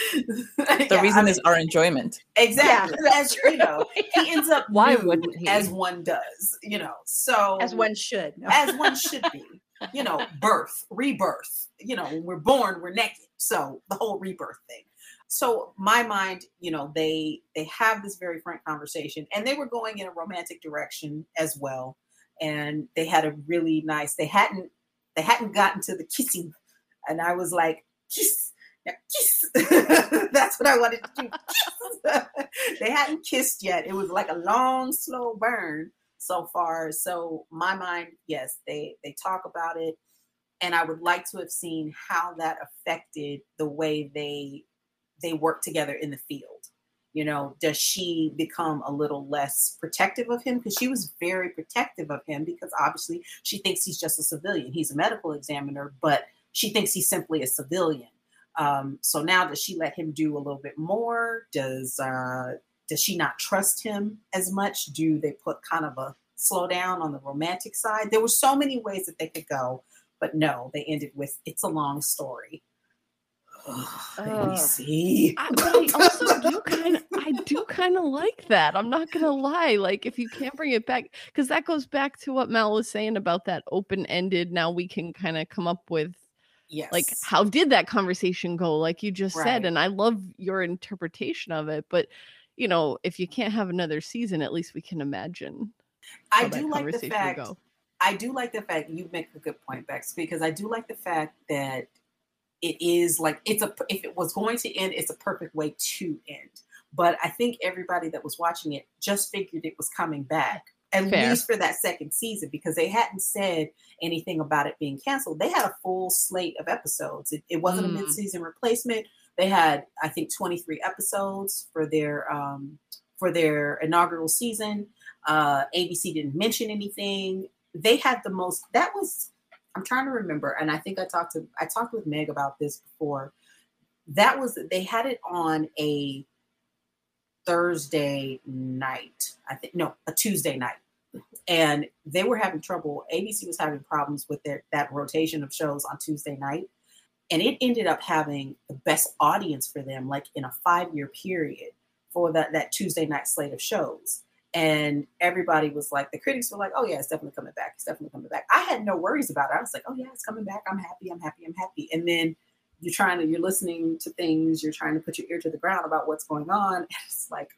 the reason is our enjoyment. Exactly. Yeah, as true. You know, he ends up why wouldn't he? As one does, you know. So as one should. No. As one should be. You know, birth, rebirth. You know, when we're born, we're naked. So the whole rebirth thing. So my mind, you know, they have this very frank conversation, and they were going in a romantic direction as well. And they had a really nice, they hadn't gotten to the kissing. And I was like, kiss, now kiss. That's what I wanted to do. Kiss. They hadn't kissed yet. It was like a long, slow burn so far. So my mind, yes, they talk about it. And I would like to have seen how that affected the way they work together in the field. You know, does she become a little less protective of him? Because she was very protective of him, because obviously she thinks he's just a civilian. He's a medical examiner, but she thinks he's simply a civilian. So now does she let him do a little bit more? Does she not trust him as much? Do they put kind of a slowdown on the romantic side? There were so many ways that they could go, but no, they ended with, it's a long story. Let me see. I do kind of like that. I'm not gonna lie. Like, if you can't bring it back, because that goes back to what Mal was saying about that open-ended. Now we can kind of come up with, yes, like, how did that conversation go? Like you just said, and I love your interpretation of it. But you know, if you can't have another season, at least we can imagine. I do like the fact, you make a good point, Bex, because I do like the fact that it is like, if it was going to end, it's a perfect way to end. But I think everybody that was watching it just figured it was coming back, at least for that second season, because they hadn't said anything about it being canceled. They had a full slate of episodes. It wasn't a mid-season replacement. They had, I think, 23 episodes for their inaugural season. ABC didn't mention anything. They had the most, that was, I'm trying to remember, and I think I talked with Meg about this before. That was, they had it on a Thursday night, I think, no, a Tuesday night, and they were having trouble. ABC was having problems with that rotation of shows on Tuesday night, and it ended up having the best audience for them, like in a 5-year period for that Tuesday night slate of shows. And everybody was like, the critics were like, oh yeah, it's definitely coming back. It's definitely coming back. I had no worries about it. I was like, oh yeah, it's coming back. I'm happy. And then you're listening to things. You're trying to put your ear to the ground about what's going on. And it's like,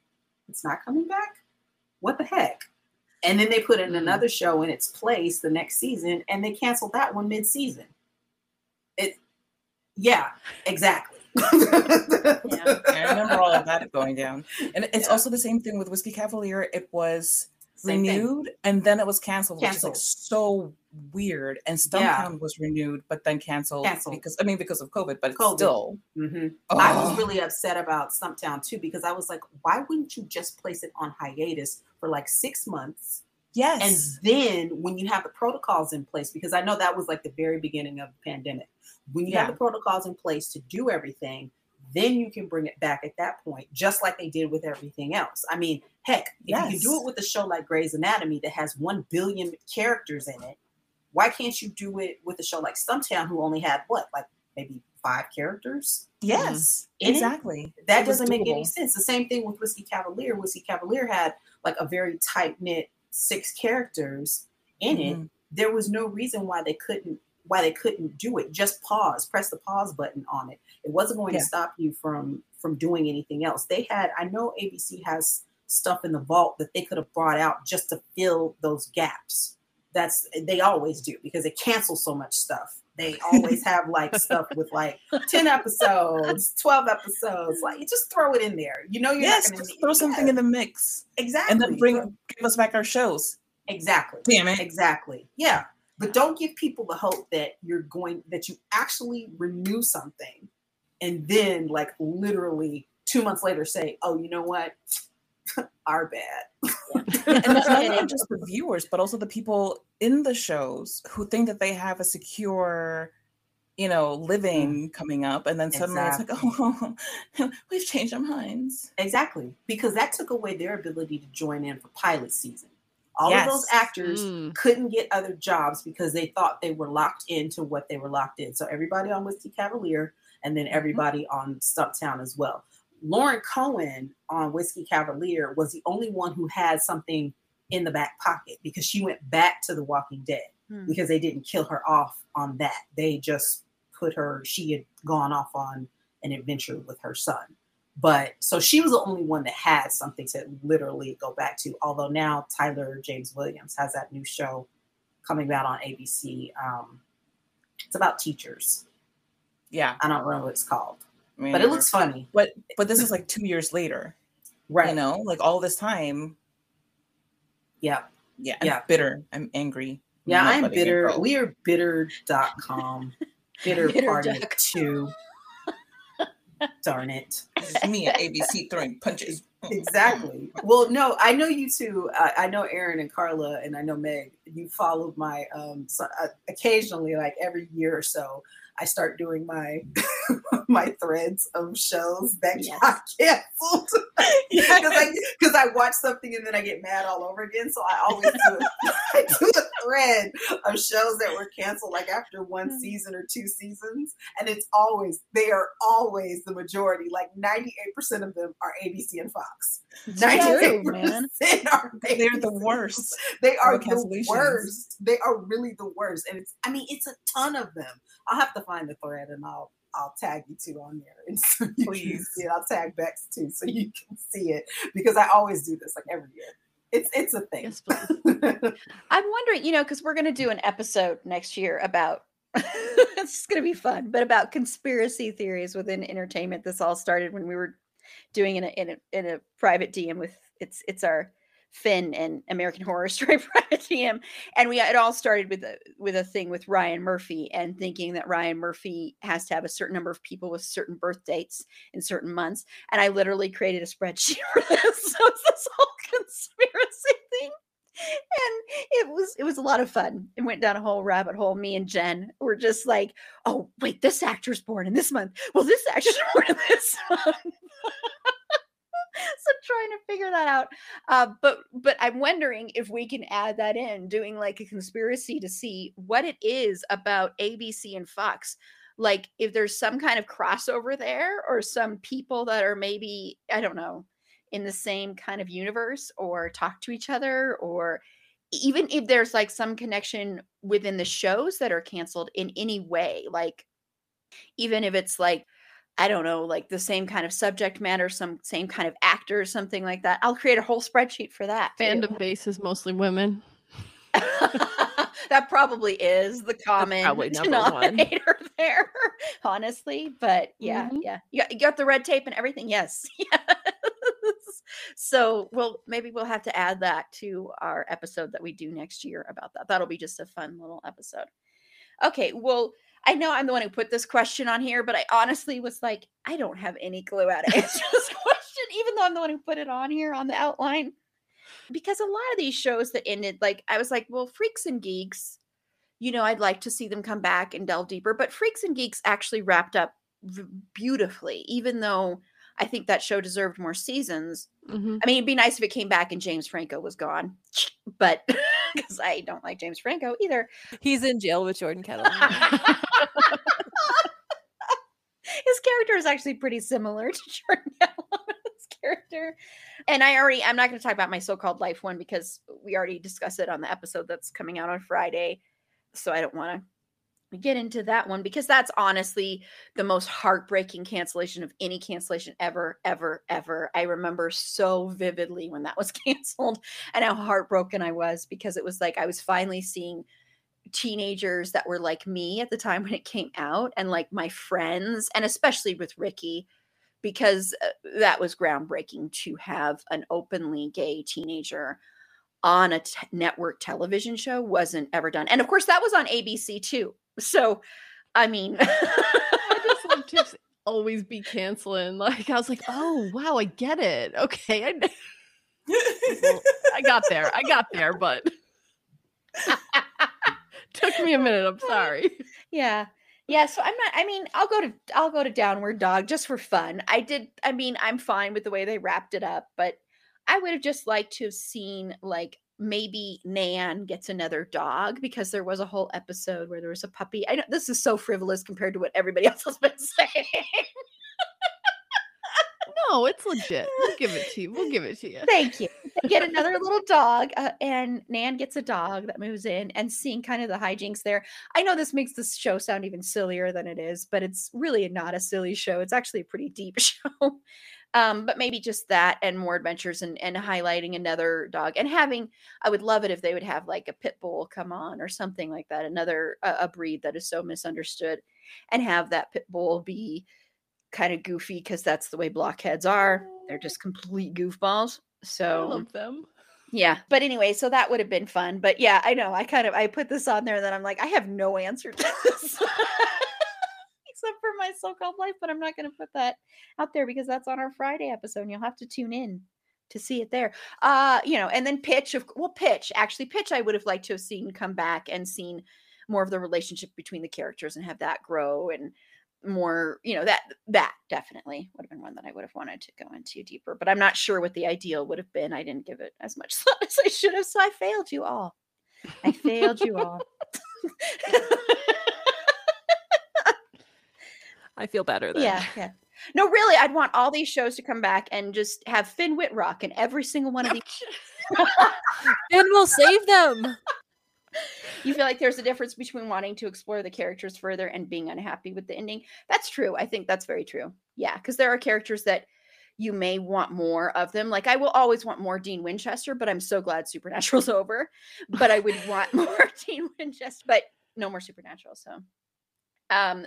it's not coming back. What the heck? And then they put in another show in its place the next season, and they canceled that one mid-season. Yeah, exactly. Yeah, I remember all of that going down, and it's also the same thing with Whiskey Cavalier. It was same renewed thing, and then it was canceled, which is like so weird. And Stumptown was renewed, but then canceled because of COVID. But it's still, I was really upset about Stumptown too, because I was like, why wouldn't you just place it on hiatus for like 6 months? Yes, and then when you have the protocols in place, because I know that was like the very beginning of the pandemic. When you have the protocols in place to do everything, then you can bring it back at that point, just like they did with everything else. I mean, heck, if you do it with a show like Grey's Anatomy that has 1 billion characters in it, why can't you do it with a show like Stumptown, who only had maybe 5 characters? Yes, exactly. That doesn't make any sense. The same thing with Whiskey Cavalier. Whiskey Cavalier had like a very tight-knit 6 characters in it. There was no reason why they couldn't do it. Just press the pause button on it. It wasn't going to stop you from doing anything else. They had, I know ABC has stuff in the vault that they could have brought out just to fill those gaps. That's, they always do, because they cancel so much stuff. They always have like stuff with like 10 episodes, 12 episodes. Like, you just throw it in there. You know, throw something in the mix. Exactly. And then give us back our shows. Exactly. Damn it. Exactly. Yeah. But don't give people the hope that you actually renew something and then like literally 2 months later say, oh, you know what? Our bad. And that's not just the viewers, but also the people in the shows who think that they have a secure, you know, living coming up. And then suddenly it's like, oh, we've changed our minds. Exactly. Because that took away their ability to join in for pilot season. All of those actors couldn't get other jobs because they thought they were locked into what they were locked in. So everybody on Whiskey Cavalier, and then everybody on Stumptown as well. Lauren Cohen on Whiskey Cavalier was the only one who had something in the back pocket, because she went back to The Walking Dead because they didn't kill her off on that. They just she had gone off on an adventure with her son. But so she was the only one that had something to literally go back to. Although now Tyler James Williams has that new show coming out on ABC. It's about teachers. Yeah. I don't know what it's called, but it looks funny. But this is like 2 years later. Right. You know, like all this time. Yeah. Yeah. I'm bitter. I'm angry. Yeah. I'm bitter. We are bitter.com. Bitter party 2. Darn it. This is me at ABC throwing punches. Exactly. Well, no, I know you two. I know Erin and Carla, and I know Meg. You followed my so, occasionally, like every year or so, I start doing my my threads of shows that got canceled. Yeah, because I watch something and then I get mad all over again. So I always do a thread of shows that were canceled, like after one season or two seasons, and they are always the majority. Like 98% of them are ABC and Fox. 98% are ABC. They're the worst. They are the worst. They are really the worst, and it's a ton of them. I'll have to find the thread and I'll tag you two on there. And so please. See it. I'll tag Bex too so you can see it, because I always do this like every year. It's a thing. Yes, I'm wondering, you know, because we're going to do an episode next year about, it's going to be fun, but about conspiracy theories within entertainment. This all started when we were doing in a private DM with, it's our Finn and American Horror Story private DM, and it all started with a thing with Ryan Murphy, and thinking that Ryan Murphy has to have a certain number of people with certain birth dates in certain months, and I literally created a spreadsheet for this. So it's this whole conspiracy thing, and it was a lot of fun. It went down a whole rabbit hole. Me and Jen were just like, oh wait, this actor's born in this month. Well, this actor's born in this month. So trying to figure that out, but I'm wondering if we can add that in, doing like a conspiracy to see what it is about ABC and Fox, like if there's some kind of crossover there, or some people that are maybe, I don't know, in the same kind of universe, or talk to each other, or even if there's like some connection within the shows that are canceled in any way, like even if it's like, I don't know, like the same kind of subject matter, some same kind of actor, something like that. I'll create a whole spreadsheet for that. Fandom base is mostly women. That probably is the common denominator there, honestly. But yeah, yeah. You got the red tape and everything. Yes. So maybe we'll have to add that to our episode that we do next year about that. That'll be just a fun little episode. Okay, well, I know I'm the one who put this question on here, but I honestly was like, I don't have any clue how to answer this question, even though I'm the one who put it on here on the outline. Because a lot of these shows that ended, like, I was like, well, Freaks and Geeks, you know, I'd like to see them come back and delve deeper. But Freaks and Geeks actually wrapped up beautifully, even though I think that show deserved more seasons. Mm-hmm. I mean, it'd be nice if it came back and James Franco was gone, but because I don't like James Franco either. He's in jail with Jordan Kettle. His character is actually pretty similar to Jordan Kettleman's character. And I'm not going to talk about My So-Called Life one, because we already discussed it on the episode that's coming out on Friday. So I don't want to get into that one, because that's honestly the most heartbreaking cancellation of any cancellation ever, ever, ever. I remember so vividly when that was canceled and how heartbroken I was, because it was like I was finally seeing teenagers that were like me at the time when it came out, and like my friends, and especially with Ricky, because that was groundbreaking to have an openly gay teenager on a network television show. Wasn't ever done. And of course that was on ABC too. So, I mean, I just love Tiff's always be canceling. Like, I was like, oh, wow, I get it. Okay. Well, I got there, but took me a minute. I'm sorry. Yeah. Yeah. So I'll go to Downward Dog just for fun. I'm fine with the way they wrapped it up, but I would have just liked to have seen, like, maybe Nan gets another dog, because there was a whole episode where there was a puppy. I know this is so frivolous compared to what everybody else has been saying. No, it's legit. We'll give it to you. Thank you. They get another little dog, and Nan gets a dog that moves in, and seeing kind of the hijinks there. I know this makes the show sound even sillier than it is, but it's really not a silly show. It's actually a pretty deep show. But maybe just that and more adventures and highlighting another dog and having, I would love it if they would have like a pit bull come on or something like that. Another, a breed that is so misunderstood, and have that pit bull be kind of goofy, because that's the way blockheads are. They're just complete goofballs. So I love them. Yeah. But anyway, so that would have been fun. But yeah, I know I put this on there and then I'm like, I have no answer to this. Except for my so-called life, but I'm not going to put that out there because that's on our Friday episode and you'll have to tune in to see it there. And then Pitch, I would have liked to have seen come back and seen more of the relationship between the characters and have that grow and more, that definitely would have been one that I would have wanted to go into deeper, but I'm not sure what the ideal would have been. I didn't give it as much thought as I should have. So I failed you all. I feel better then. Yeah. No, really, I'd want all these shows to come back and just have Finn Wittrock in every single one of these. Finn will save them. You feel like there's a difference between wanting to explore the characters further and being unhappy with the ending. That's true. I think that's very true. Yeah, because there are characters that you may want more of them. Like I will always want more Dean Winchester, but I'm so glad Supernatural's over. But I would want more Dean Winchester, but no more Supernatural, so...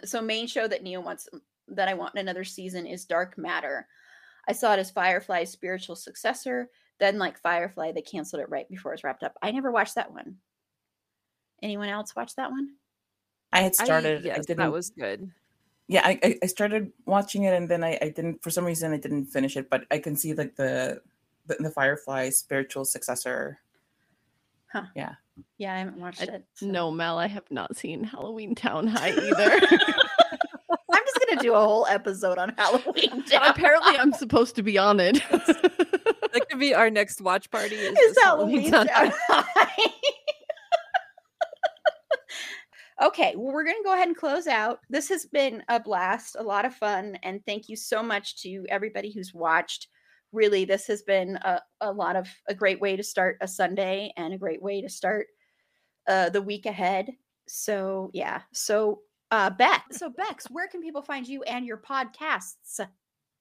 So main show that Neo wants, that I want in another season, is Dark Matter. I saw it as Firefly's spiritual successor. Then, like Firefly, they canceled it right before it was wrapped up. I never watched that one. Anyone else watch that one? I had started. That was good. Yeah, I started watching it and then I didn't, for some reason I didn't finish it, but I can see like the Firefly spiritual successor. Huh. Yeah. Yeah, I haven't watched it. So. No, Mel, I have not seen Halloween Town High either. I'm just going to do a whole episode on Halloween Town. Apparently, I'm supposed to be on it. That could be our next watch party. Is Halloween Town High. Okay, well, we're going to go ahead and close out. This has been a blast, a lot of fun. And thank you so much to everybody who's watched. Really, this has been a great way to start a Sunday and a great way to start the week ahead. So, yeah. So Bex, where can people find you and your podcasts?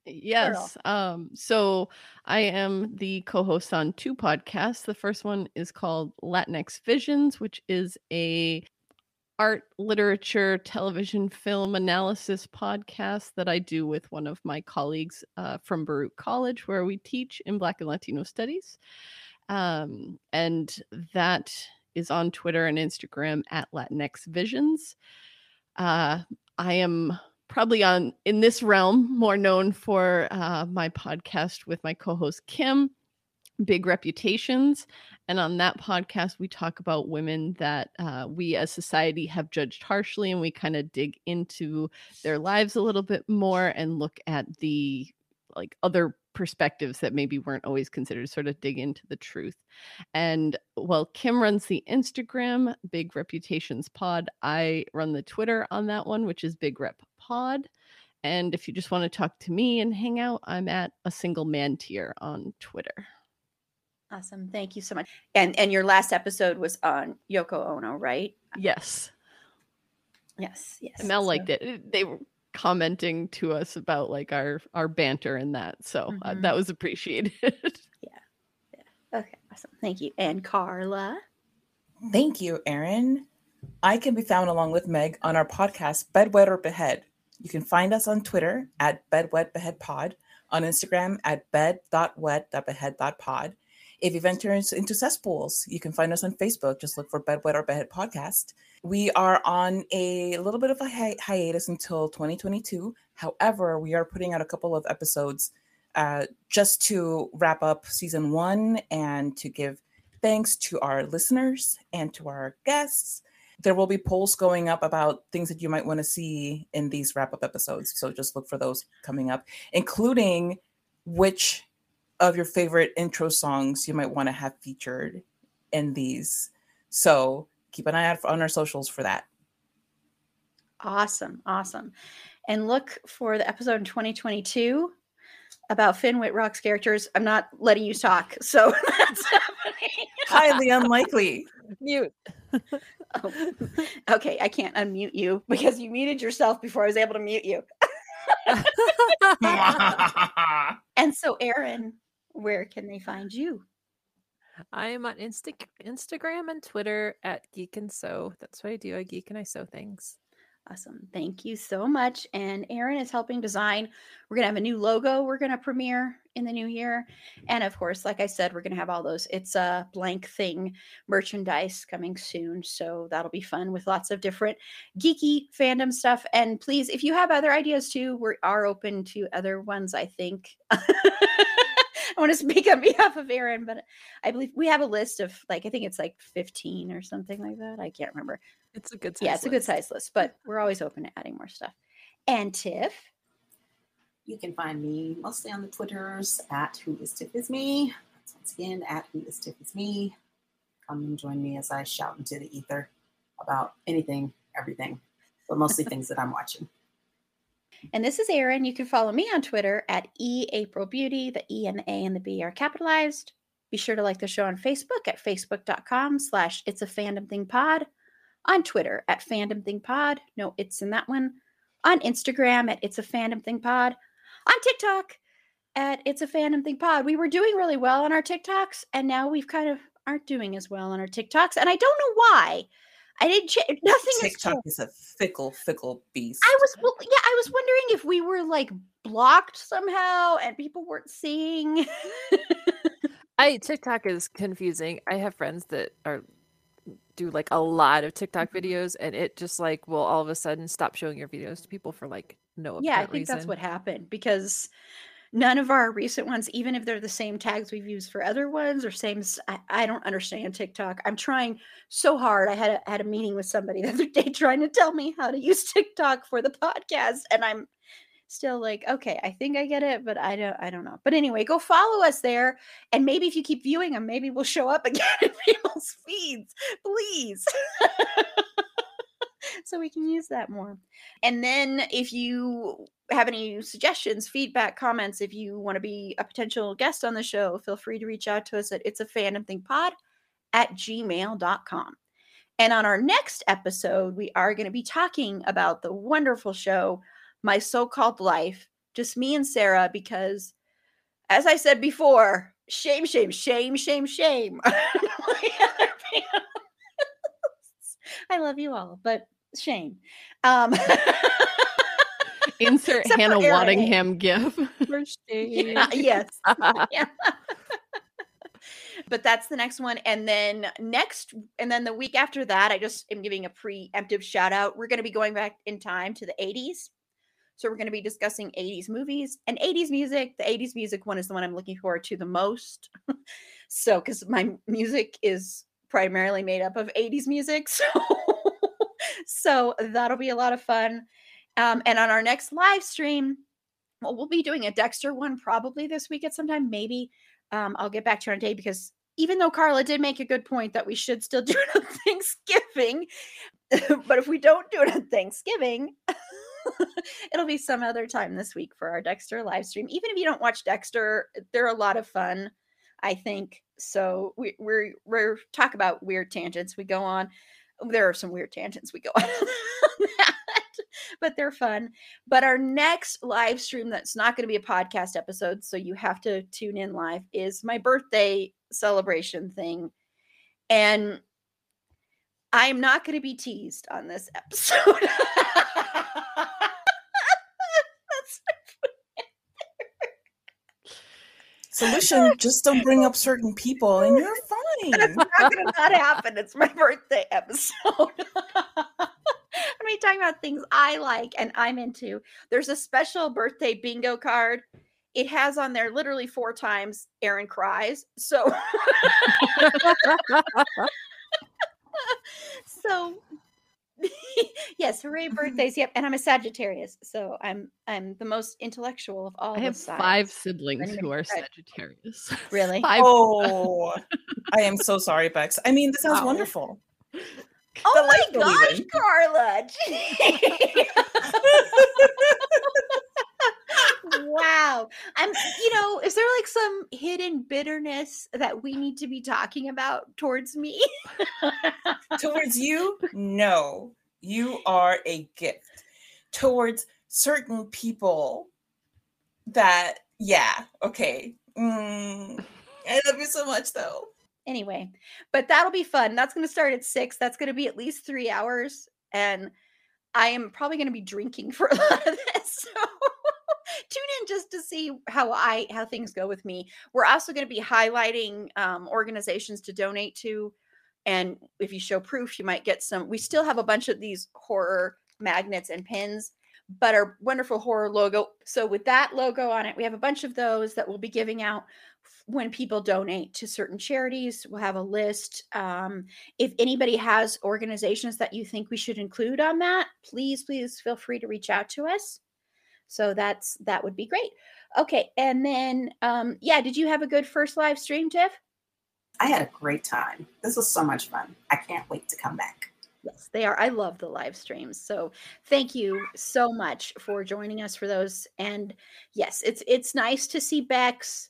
Yes. So I am the co-host on two podcasts. The first one is called Latinx Visions, which is a art, literature, television, film analysis podcast that I do with one of my colleagues from Baruch College, where we teach in Black and Latino studies. And that is on Twitter and Instagram at Latinx Visions. I am probably in this realm more known for my podcast with my co-host Kim, Big Reputations, and on that podcast we talk about women that we as society have judged harshly, and we kind of dig into their lives a little bit more and look at the like other perspectives that maybe weren't always considered, sort of dig into the truth. And while Kim runs the Instagram, Big Reputations Pod, I run the Twitter on that one, which is Big Rep Pod. And if you just want to talk to me and hang out, I'm at A Single Man Tier on Twitter. Awesome. Thank you so much. And your last episode was on Yoko Ono, right? Yes. Yes. Mel liked it. They were commenting to us about like our banter and that. So that was appreciated. Yeah. Okay. Awesome. Thank you. And Carla. Thank you, Erin. I can be found along with Meg on our podcast, Bedwet or Behead. You can find us on Twitter at bedwetbeheadpod, on Instagram at bed.wet.behead.pod. If you venture into cesspools, you can find us on Facebook. Just look for Bedwet or Bedhead Podcast. We are on a little bit of a hiatus until 2022. However, we are putting out a couple of episodes just to wrap up season 1 and to give thanks to our listeners and to our guests. There will be polls going up about things that you might want to see in these wrap-up episodes. So just look for those coming up, including which of your favorite intro songs you might want to have featured in these. So keep an eye out on our socials for that. Awesome. And look for the episode in 2022 about Finn Wittrock's characters. I'm not letting you talk, so that's happening. Highly unlikely. Mute. Okay, I can't unmute you because you muted yourself before I was able to mute you. And so, Erin, where can they find you? I am on Instagram and Twitter at Geek and Sew. That's what I do. I geek and I sew things. Awesome. Thank you so much. And Erin is helping design. We're going to have a new logo we're going to premiere in the new year. And of course, like I said, we're going to have all those It's a Blank Thing merchandise coming soon. So that'll be fun with lots of different geeky fandom stuff. And please, if you have other ideas too, we are open to other ones, I think. I want to speak on behalf of Erin, but I believe we have a list of I think it's 15 or something like that. I can't remember. It's a good size list. A good size list, but we're always open to adding more stuff. And Tiff? You can find me mostly on the Twitters at Who Is Tiff Is Me. That's once again at Who Is Tiff Is Me. Come and join me as I shout into the ether about anything, everything, but mostly things that I'm watching. And this is Erin. You can follow me on Twitter at eAprilBeauty. The E and the A and the B are capitalized. Be sure to like the show on Facebook at facebook.com/itsafandomthingpod. On Twitter at fandomthingpod. No it's in that one. On Instagram at itsafandomthingpod. On TikTok at itsafandomthingpod. We were doing really well on our TikToks, and now we've kind of aren't doing as well on our TikToks. And I don't know why. I didn't change. Nothing. TikTok is a fickle beast. I was wondering if we were blocked somehow and people weren't seeing. TikTok is confusing. I have friends that do a lot of TikTok videos, and it just will all of a sudden stop showing your videos to people for no apparent reason. I think that's what happened, because none of our recent ones, even if they're the same tags we've used for other ones or same, I don't understand TikTok. I'm trying so hard. I had a meeting with somebody the other day trying to tell me how to use TikTok for the podcast, and I'm still okay, I think I get it, but I don't know. But anyway, go follow us there, and maybe if you keep viewing them, maybe we'll show up again in people's feeds, please. So we can use that more. And then if you have any suggestions, feedback, comments, if you want to be a potential guest on the show, feel free to reach out to us at itsafandomthingpod@gmail.com. And on our next episode, we are going to be talking about the wonderful show, My So-Called Life, just me and Sarah, because as I said before, shame, shame, shame, shame, shame. I love you all, but shame. Insert Hannah Waddingham gif. Yes. Yeah. But that's the next one. And then the week after that, I just am giving a preemptive shout out. We're going to be going back in time to the 80s. So we're going to be discussing 80s movies and 80s music. The 80s music one is the one I'm looking forward to the most. So, because my music is primarily made up of 80s music. So that'll be a lot of fun. And on our next live stream, we'll be doing a Dexter one probably this week at some time. Maybe I'll get back to you on a day, because even though Carla did make a good point that we should still do it on Thanksgiving, but if we don't do it on Thanksgiving, it'll be some other time this week for our Dexter live stream. Even if you don't watch Dexter, they're a lot of fun, I think. So we're talk about weird tangents we go on. There are some weird tangents we go on that, but they're fun. But our next live stream, that's not going to be a podcast episode, so you have to tune in live, is my birthday celebration thing. And I'm not going to be teased on this episode. Solution, just don't bring up certain people and you're fine. It's not going to not happen. It's my birthday episode. I'm going to be talking about things I like and I'm into. There's a special birthday bingo card. It has on there literally 4 times Erin cries. So, yes, hooray birthdays. Yep, and I'm a Sagittarius, so I'm the most intellectual of all. I have 5 siblings who are Sagittarius. Really? 5. Oh, I am so sorry, Bex. I mean, this sounds wonderful. Oh my gosh, Carla! Wow. Is there some hidden bitterness that we need to be talking about towards me? Towards you? No. You are a gift. Towards certain people that, yeah, okay. I love you so much, though. Anyway, but that'll be fun. That's going to start at 6. That's going to be at least 3 hours. And I am probably going to be drinking for a lot of this. So tune in just to see how things go with me. We're also going to be highlighting organizations to donate to. And if you show proof, you might get some. We still have a bunch of these horror magnets and pins, but our wonderful horror logo. So with that logo on it, we have a bunch of those that we'll be giving out when people donate to certain charities. We'll have a list. If anybody has organizations that you think we should include on that, please feel free to reach out to us. So that would be great. Okay. And then, did you have a good first live stream, Tiff? I had a great time. This was so much fun. I can't wait to come back. Yes, they are. I love the live streams. So thank you so much for joining us for those. And yes, it's nice to see Bex.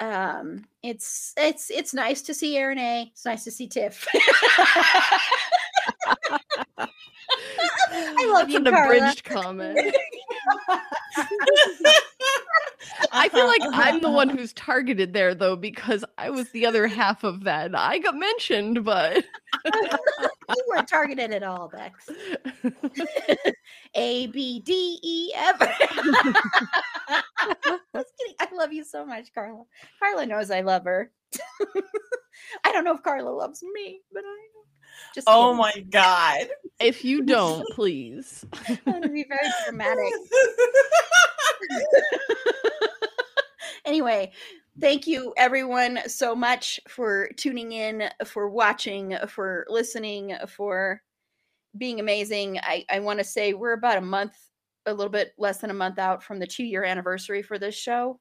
It's nice to see Erin A. It's nice to see Tiff. I love you, Carla. An abridged comment. I feel like I'm the one who's targeted there, though, because I was the other half of that. I got mentioned, but you weren't targeted at all, Bex. A, B, D, E, F. Just kidding. I love you so much, Carla. Carla knows I love her. I don't know if Carla loves me, but I know. Just oh my God. If you don't, please. I'm going to be very dramatic. Anyway, thank you everyone so much for tuning in, for watching, for listening, for being amazing. I want to say we're about a little bit less than a month out from the 2-year anniversary for this show.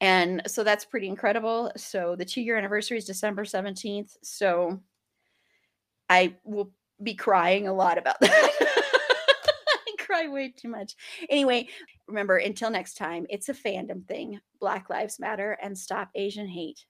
And so that's pretty incredible. So the 2-year anniversary is December 17th. So I will be crying a lot about that. I cry way too much. Anyway, remember, until next time, it's a fandom thing. Black Lives Matter and stop Asian hate.